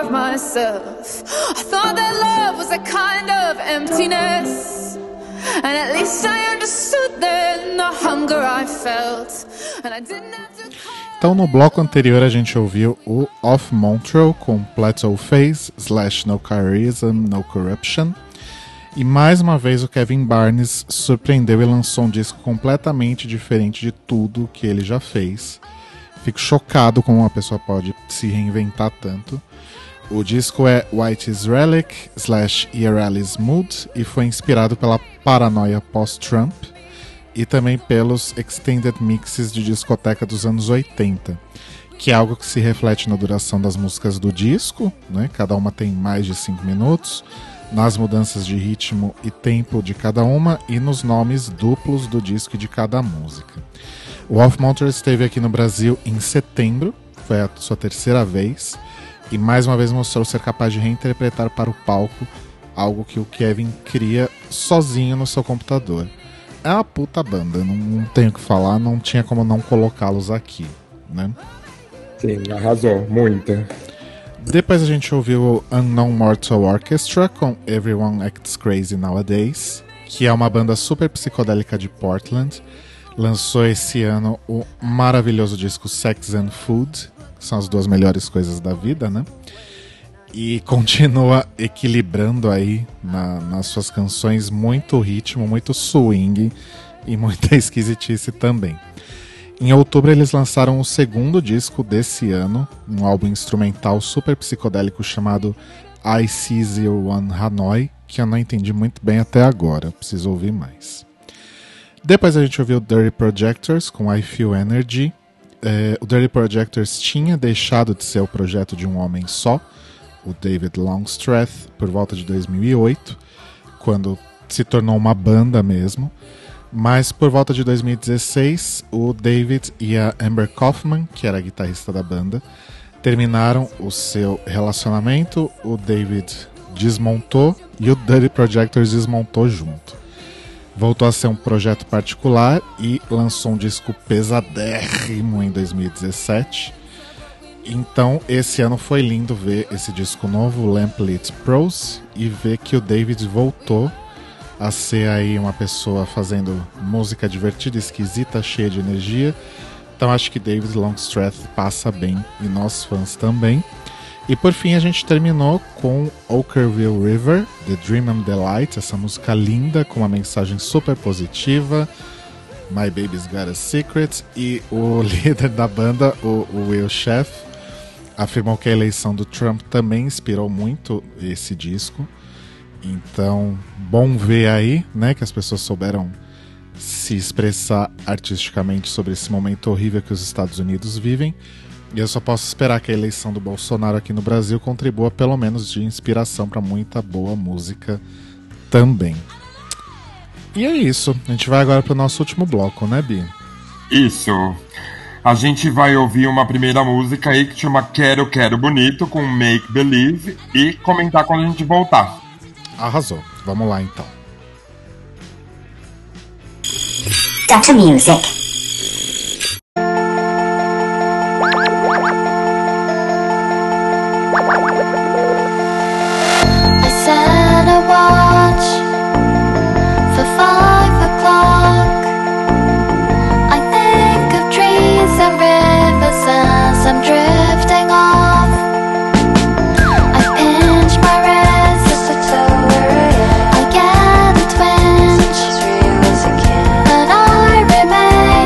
of myself. I thought that love was a kind of emptiness, and at least I understood then the hunger I felt, and I didn't have to call. Então, no bloco anterior, a gente ouviu o Off Montreal com Plateau Phase, Slash No Charism, No Corruption. E mais uma vez o Kevin Barnes surpreendeu e lançou um disco completamente diferente de tudo que ele já fez. Fico chocado como uma pessoa pode se reinventar tanto. O disco é White is Relic, Slash Irreli's Mood, e foi inspirado pela paranoia pós-Trump e também pelos extended mixes de discoteca dos anos oitenta, que é algo que se reflete na duração das músicas do disco, né? Cada uma tem mais de cinco minutos, nas mudanças de ritmo e tempo de cada uma e nos nomes duplos do disco e de cada música. O Off Montreal esteve aqui no Brasil em setembro, foi a sua terceira vez, e mais uma vez mostrou ser capaz de reinterpretar para o palco algo que o Kevin cria sozinho no seu computador. É uma puta banda, não, não tenho o que falar, não tinha como não colocá-los aqui, né? Sim, arrasou, muita. Depois a gente ouviu o Unknown Mortal Orchestra com Everyone Acts Crazy Nowadays, que é uma banda super psicodélica de Portland. Lançou esse ano o maravilhoso disco Sex and Food, que são as duas melhores coisas da vida, né? E continua equilibrando aí na, nas suas canções muito ritmo, muito swing e muita esquisitice também. Em outubro eles lançaram o segundo disco desse ano, um álbum instrumental super psicodélico chamado I C zero one Hanoi, que eu não entendi muito bem até agora, preciso ouvir mais. Depois a gente ouviu Dirty Projectors com I Feel Energy. É, o Dirty Projectors tinha deixado de ser o projeto de um homem só, o David Longstreth, por volta de dois mil e oito, quando se tornou uma banda mesmo. Mas por volta de dois mil e dezesseis, o David e a Amber Kaufman, que era a guitarrista da banda, terminaram o seu relacionamento, o David desmontou e o Dirty Projectors desmontou junto. Voltou a ser um projeto particular e lançou um disco pesadérrimo em dois mil e dezessete. Então, esse ano foi lindo ver esse disco novo, Lamplit Pros, e ver que o David voltou a ser aí uma pessoa fazendo música divertida, esquisita, cheia de energia. Então, acho que David Longstreth passa bem, e nós fãs também. E por fim, a gente terminou com Okervil River, The Dream and the Light, essa música linda, com uma mensagem super positiva, My Baby's Got a Secret, e o líder da banda, o, o Will Sheff, afirmou que a eleição do Trump também inspirou muito esse disco. Então, bom ver aí, né, que as pessoas souberam se expressar artisticamente sobre esse momento horrível que os Estados Unidos vivem. E eu só posso esperar que a eleição do Bolsonaro aqui no Brasil contribua pelo menos de inspiração para muita boa música também. E é isso. A gente vai agora para o nosso último bloco, né, Bi? Isso. A gente vai ouvir uma primeira música aí que chama Quero Quero Bonito, com Make Believe, e comentar quando a gente voltar. Arrasou. Vamos lá, então. Data Music. But I remain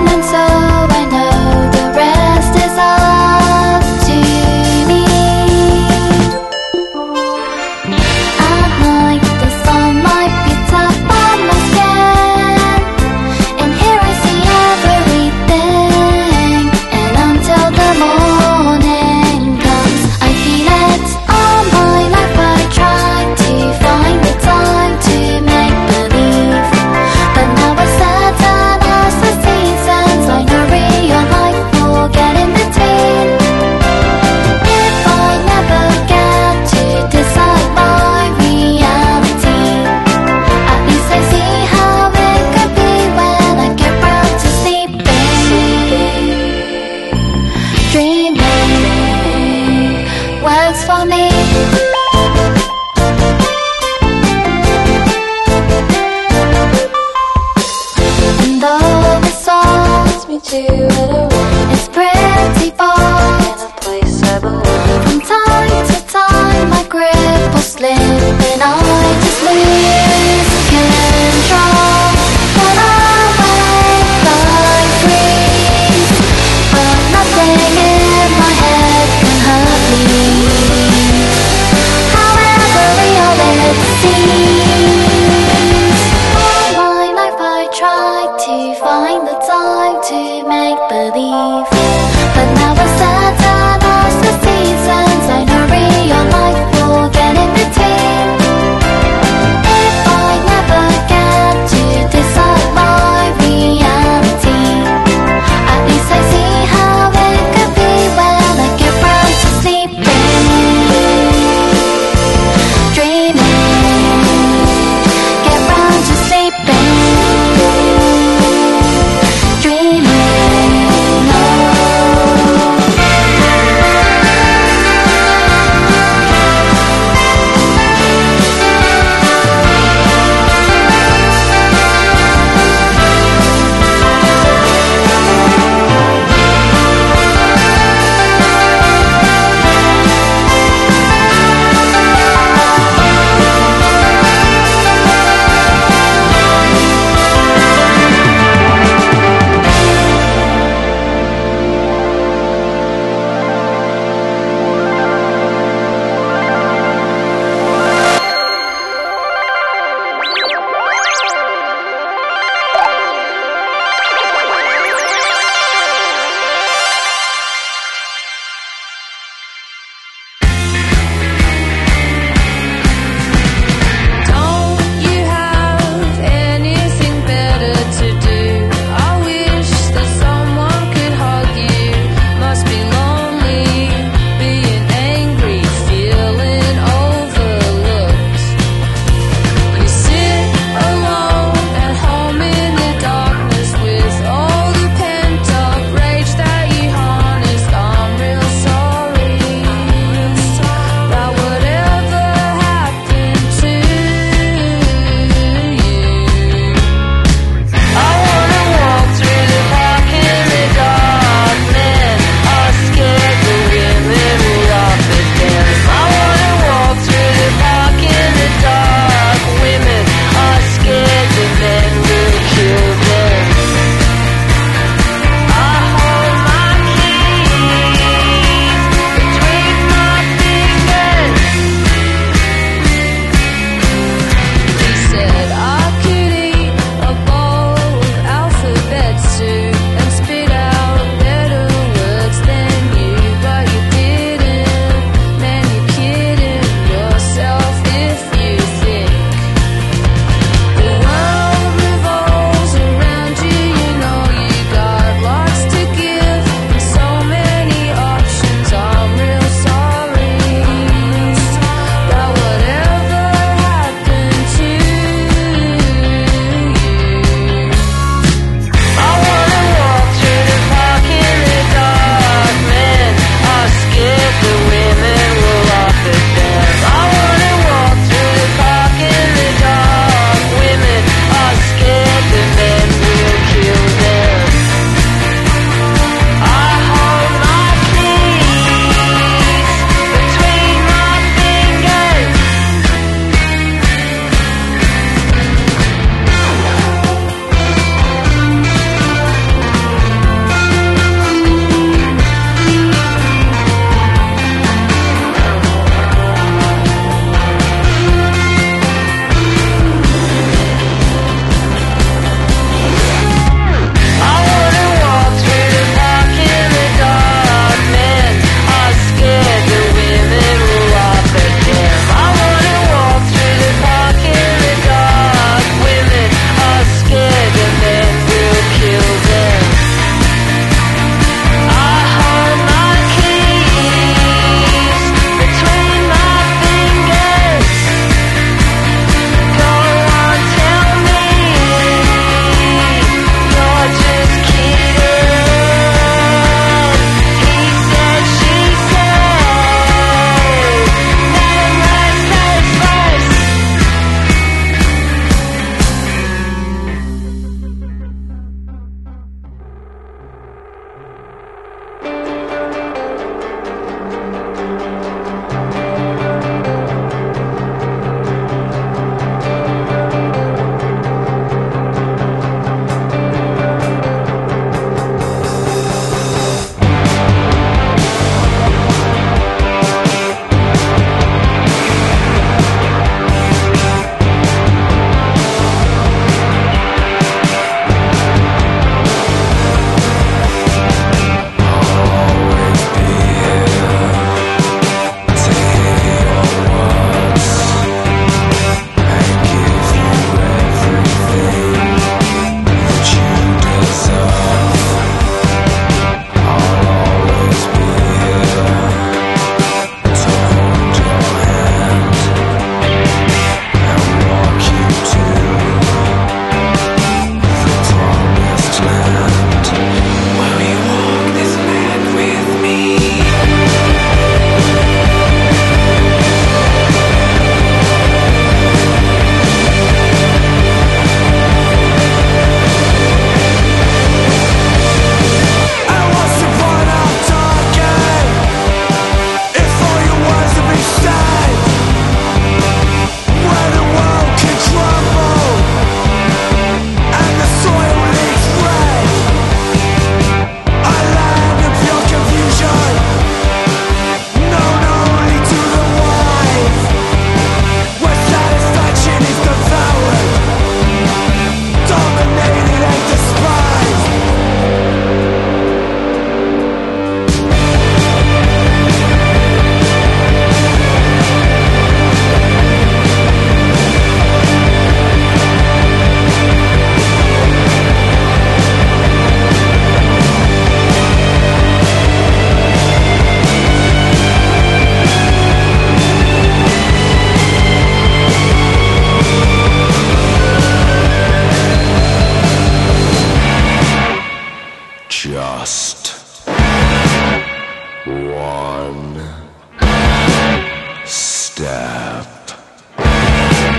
step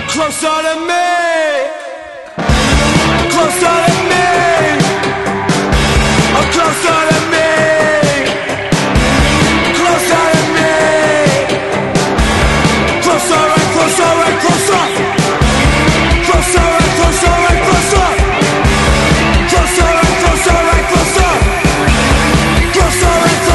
closer to me, closer to me, oh, closer to me, closer to me, closer and closer and closer, closer and closer and closer, closer and closer and closer, closer and closer and closer, closer to me.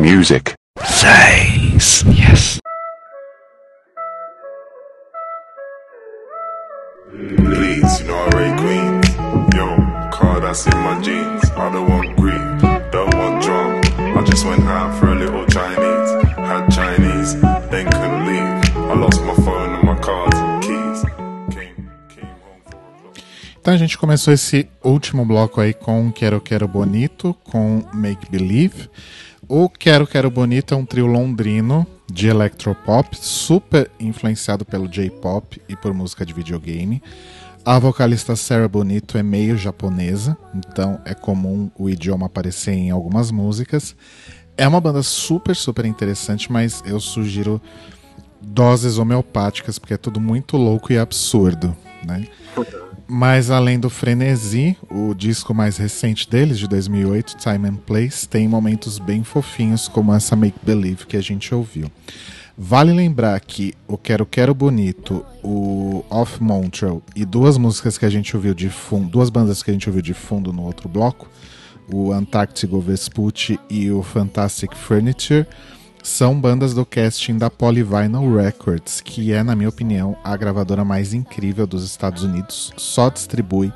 Music. Seis. Yes. Please, you know I rate Queens. Yo, card that's in my jeans. I don't want green, don't want drum. I just went out for a little Chinese. Had Chinese, then couldn't leave. I lost my phone and my cards and keys. Came, came home for a long... Então a gente começou esse último bloco aí com Quero Quero Bonito, com Make Believe. O Quero Quero Bonito é um trio londrino de electropop, super influenciado pelo J-pop e por música de videogame. A vocalista Sarah Bonito é meio japonesa, então é comum o idioma aparecer em algumas músicas. É uma banda super, super interessante, mas eu sugiro doses homeopáticas, porque é tudo muito louco e absurdo, né? Mas além do Frenesi, o disco mais recente deles, de dois mil e oito, Time and Place, tem momentos bem fofinhos como essa Make Believe que a gente ouviu. Vale lembrar que o Quero Quero Bonito, o Off Montreal e duas músicas que a gente ouviu de fundo, duas bandas que a gente ouviu de fundo no outro bloco, o Antarctico Vespucci e o Fantastic Furniture, são bandas do casting da Polyvinyl Records, que é, na minha opinião, a gravadora mais incrível dos Estados Unidos. Só distribui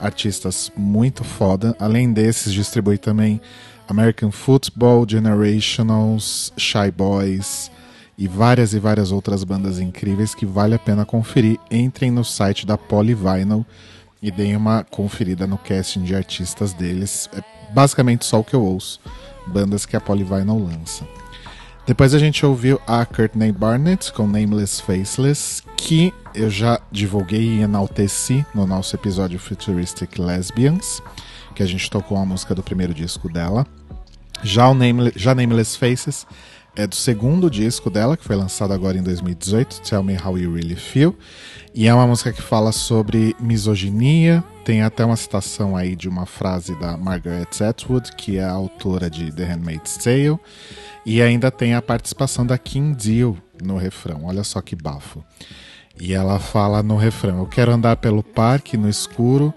artistas muito foda. Além desses, distribui também American Football, Generationals, Shy Boys e várias e várias outras bandas incríveis que vale a pena conferir. Entrem no site da Polyvinyl e deem uma conferida no casting de artistas deles. É basicamente só o que eu ouço, bandas que a Polyvinyl lança. Depois a gente ouviu a Courtney Barnett com Nameless Faceless, que eu já divulguei e enalteci no nosso episódio Futuristic Lesbians, que a gente tocou a música do primeiro disco dela. Já, o Name, já Nameless Faces é do segundo disco dela, que foi lançado agora em dois mil e dezoito, Tell Me How You Really Feel, e é uma música que fala sobre misoginia. Tem até uma citação aí de uma frase da Margaret Atwood, que é a autora de The Handmaid's Tale. E ainda tem a participação da Kim Deal no refrão, olha só que bafo. E ela fala no refrão: eu quero andar pelo parque no escuro,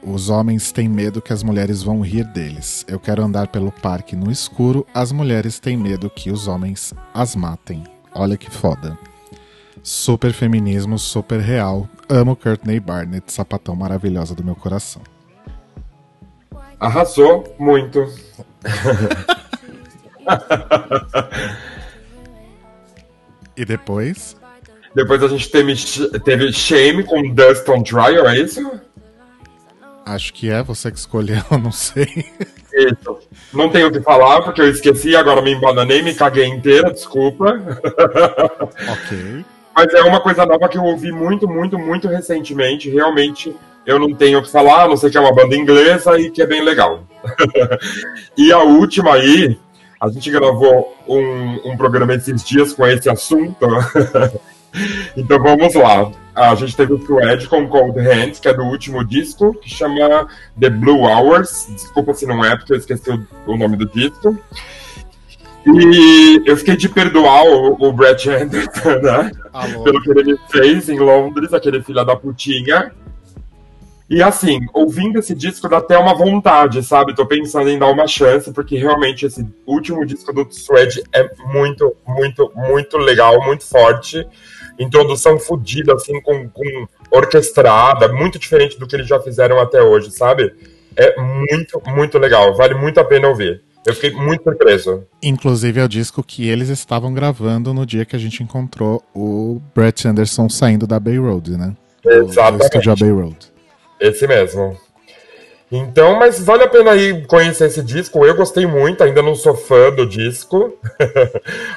os homens têm medo que as mulheres vão rir deles. Eu quero andar pelo parque no escuro, as mulheres têm medo que os homens as matem. Olha que foda. Super feminismo, super real. Amo Courtney Barnett, sapatão maravilhosa do meu coração. Arrasou muito. E depois? Depois a gente teve, teve Shame com Dust on Dryer, é isso? Acho que é, você que escolheu, não sei. Isso. Não tenho o que falar, porque eu esqueci, agora me embananei, me caguei inteira, desculpa. Ok. Mas é uma coisa nova que eu ouvi muito, muito, muito recentemente. Realmente, eu não tenho o que falar, a não ser que é uma banda inglesa e que é bem legal. E a última aí, a gente gravou um, um programa esses dias com esse assunto. Então vamos lá. A gente teve o Fred com Cold Hands, que é do último disco, que chama The Blue Hours. Desculpa se não é, porque eu esqueci o, o nome do disco. E eu fiquei de perdoar o, o Brett Anderson, né? Amor. Pelo que ele fez em Londres, aquele filho da putinha. E assim, ouvindo esse disco dá até uma vontade, sabe? Tô pensando em dar uma chance, porque realmente esse último disco do Suede é muito, muito, muito legal, muito forte. Introdução fodida, assim, com, com orquestrada, muito diferente do que eles já fizeram até hoje, sabe? É muito, muito legal, vale muito a pena ouvir. Eu fiquei muito surpreso. Inclusive é o disco que eles estavam gravando no dia que a gente encontrou o Brett Anderson saindo da Bay Road, né? Exatamente. Do estúdio Bay Road. Esse mesmo. Então, mas vale a pena aí conhecer esse disco. Eu gostei muito, ainda não sou fã do disco,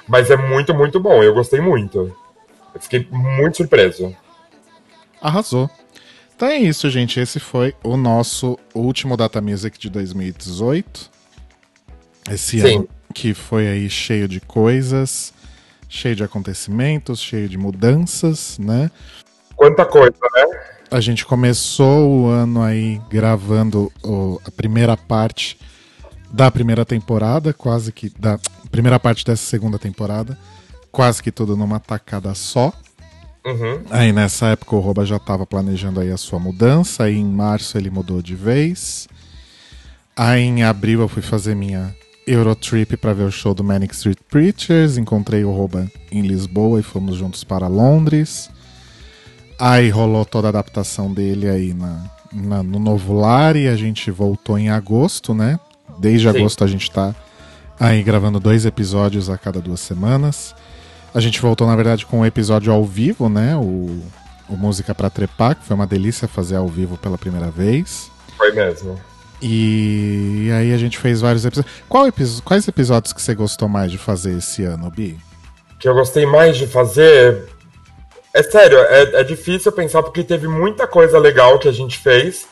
mas é muito, muito bom. Eu gostei muito. Eu fiquei muito surpreso. Arrasou. Então é isso, gente. Esse foi o nosso último Data Music de dois mil e dezoito. Esse Sim. ano que foi aí cheio de coisas, cheio de acontecimentos, cheio de mudanças, né? Quanta coisa, né? A gente começou o ano aí gravando o, a primeira parte da primeira temporada, quase que... da primeira parte dessa segunda temporada, quase que tudo numa tacada só. Uhum. Aí nessa época o Roba já tava planejando aí a sua mudança, aí em março ele mudou de vez. Aí em abril eu fui fazer minha Eurotrip pra ver o show do Manic Street Preachers, encontrei o Robyn em Lisboa e fomos juntos para Londres. Aí rolou toda a adaptação dele aí na, na, no novo lar e a gente voltou em agosto, né? Desde Sim. agosto a gente tá aí gravando dois episódios a cada duas semanas. A gente voltou, na verdade, com um episódio ao vivo, né? O, o Música pra Trepar, que foi uma delícia fazer ao vivo pela primeira vez. Foi mesmo. E aí a gente fez vários episódios. Qual epi- quais episódios que você gostou mais de fazer esse ano, Bi? que eu gostei mais de fazer... É sério, é, é difícil pensar, porque teve muita coisa legal que a gente fez,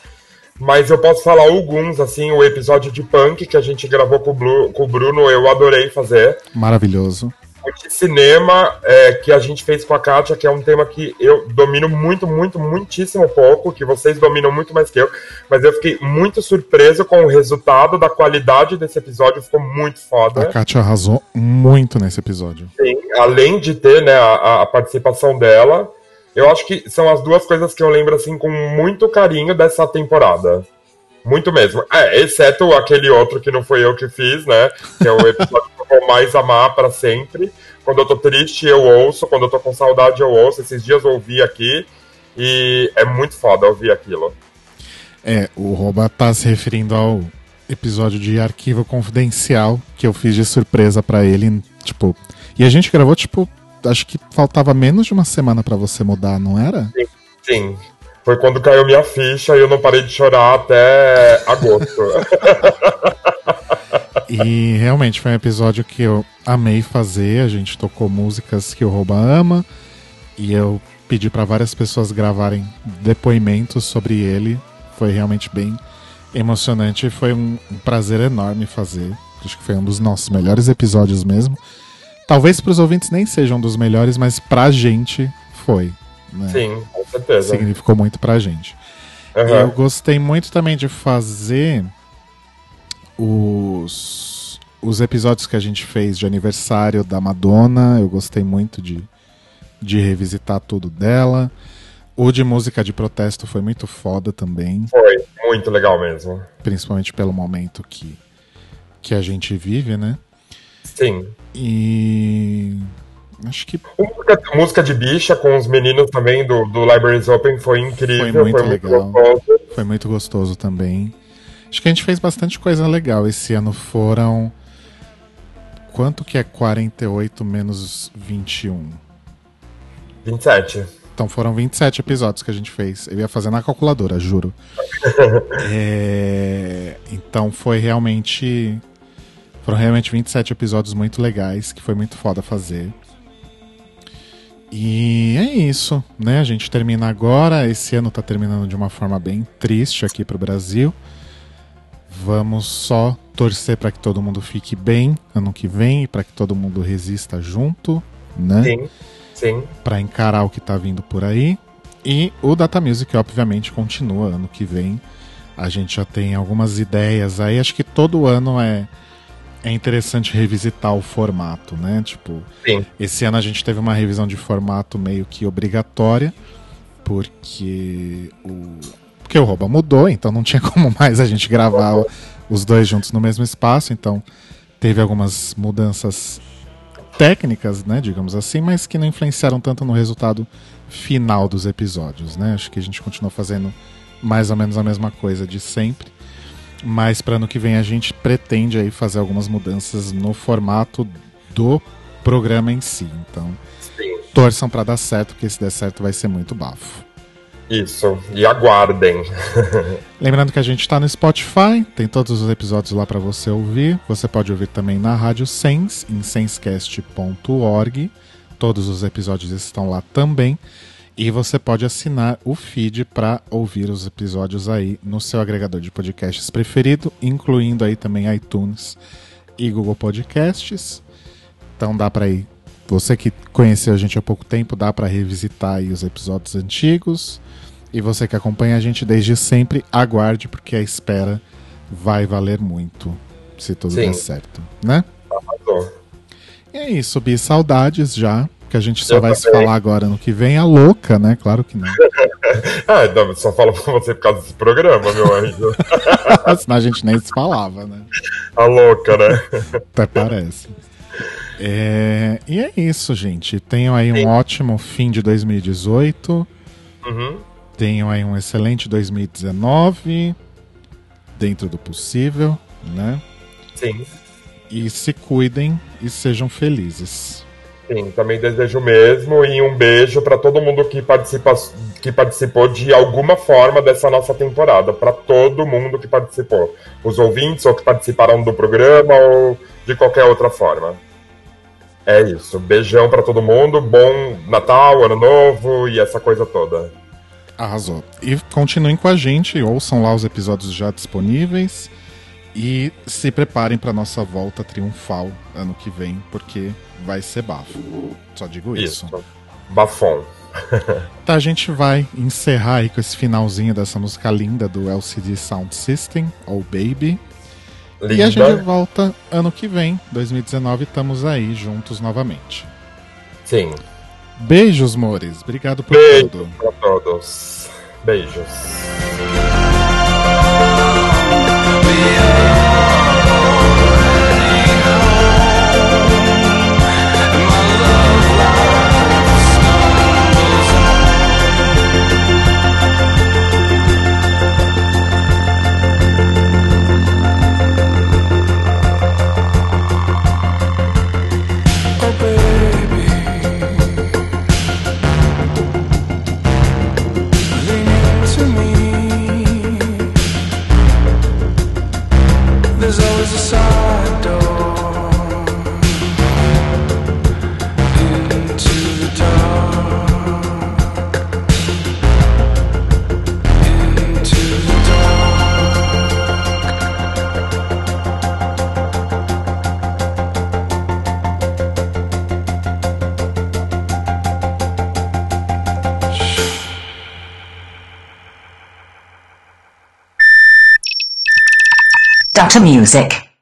mas eu posso falar alguns, assim, o episódio de punk que a gente gravou com o, Blu, com o Bruno, eu adorei fazer. Maravilhoso. O de cinema é, que a gente fez com a Kátia, que é um tema que eu domino muito, muito, muitíssimo pouco, que vocês dominam muito mais que eu, mas eu fiquei muito surpreso com o resultado da qualidade desse episódio, ficou muito foda. A Kátia arrasou muito nesse episódio. Sim, além de ter, né, a, a participação dela. Eu acho que são as duas coisas que eu lembro, assim, com muito carinho dessa temporada. Muito mesmo. É, exceto aquele outro que não foi eu que fiz, né? Que é o episódio que eu vou mais amar pra sempre. Quando eu tô triste, eu ouço. Quando eu tô com saudade, eu ouço. Esses dias eu ouvi aqui. E é muito foda ouvir aquilo. É, o Roba tá se referindo ao episódio de Arquivo Confidencial que eu fiz de surpresa pra ele. Tipo... E a gente gravou, tipo... Acho que faltava menos de uma semana pra você mudar, não era? Sim, sim. Foi quando caiu minha ficha e eu não parei de chorar até agosto. E realmente foi um episódio que eu amei fazer. A gente tocou músicas que o Roba ama. E eu pedi pra várias pessoas gravarem depoimentos sobre ele. Foi realmente bem emocionante. Foi um prazer enorme fazer. Acho que foi um dos nossos melhores episódios mesmo. Talvez para os ouvintes nem seja um dos melhores, mas pra gente foi, né? Sim, com certeza. Significou muito pra gente. Uhum. Eu gostei muito também de fazer os, os episódios que a gente fez de aniversário da Madonna. Eu gostei muito de, de revisitar tudo dela. O de música de protesto foi muito foda também. Foi, muito legal mesmo. Principalmente pelo momento que, que a gente vive, né? Sim. E... acho que... Música, música de bicha com os meninos também do, do Libraries Open foi incrível. Foi muito foi legal. Muito gostoso. Foi muito gostoso também. Acho que a gente fez bastante coisa legal. Esse ano foram... Quanto que é quarenta e oito menos vinte e um? vinte e sete. Então foram vinte e sete episódios que a gente fez. Eu ia fazer na calculadora, juro. é... Então foi realmente... Foram realmente vinte e sete episódios muito legais, que foi muito foda fazer. E é isso, né? A gente termina agora. Esse ano tá terminando de uma forma bem triste aqui pro Brasil. Vamos só torcer pra que todo mundo fique bem ano que vem e pra que todo mundo resista junto, né? Sim, sim. Pra encarar o que tá vindo por aí. E o Data Music, obviamente, continua ano que vem. A gente já tem algumas ideias aí. Acho que todo ano é... É interessante revisitar o formato, né? Tipo, sim. Esse ano a gente teve uma revisão de formato meio que obrigatória, porque o, porque o Roba mudou, então não tinha como mais a gente gravar os dois juntos no mesmo espaço, então teve algumas mudanças técnicas, né, digamos assim, mas que não influenciaram tanto no resultado final dos episódios, né? Acho que a gente continua fazendo mais ou menos a mesma coisa de sempre. Mas para ano que vem a gente pretende aí fazer algumas mudanças no formato do programa em si. Então, sim, torçam para dar certo, porque se der certo vai ser muito bafo. Isso, e aguardem. Lembrando que a gente está no Spotify, tem todos os episódios lá para você ouvir. Você pode ouvir também na Rádio Sense, em sensecast ponto org. Todos os episódios estão lá também. E você pode assinar o feed para ouvir os episódios aí no seu agregador de podcasts preferido, incluindo aí também iTunes e Google Podcasts. Então dá para ir. Você que conheceu a gente há pouco tempo, dá para revisitar aí os episódios antigos. E você que acompanha a gente desde sempre, aguarde, porque a espera vai valer muito, se tudo sim, der certo, né? E é isso, Bi, saudades já. Que a gente só eu vai também. Se falar agora no que vem, a louca, né? Claro que não. Ah, não, só falo pra você por causa desse programa, meu anjo. Senão a gente nem se falava, né? A louca, né? Até parece. É... E é isso, gente. Tenham aí um sim, ótimo fim de dois mil e dezoito. Uhum. Tenham aí um excelente dois mil e dezenove. Dentro do possível, né? Sim. E se cuidem e sejam felizes. Sim, também desejo mesmo e um beijo para todo mundo que, participa, que participou de alguma forma dessa nossa temporada, para todo mundo que participou, os ouvintes ou que participaram do programa ou de qualquer outra forma. É isso, beijão pra todo mundo, bom Natal, Ano Novo e essa coisa toda. Arrasou. E continuem com a gente, ouçam lá os episódios já disponíveis e se preparem pra nossa volta triunfal ano que vem, porque vai ser bafo. Só digo isso. isso. Bafão. Tá, a gente vai encerrar aí com esse finalzinho dessa música linda do L C D Sound System, ou Baby. Linda. E a gente volta ano que vem, dois mil e dezenove, estamos aí juntos novamente. Sim. Beijos, mores. Obrigado por Beijo tudo. Beijo pra todos. Beijos. Data Music.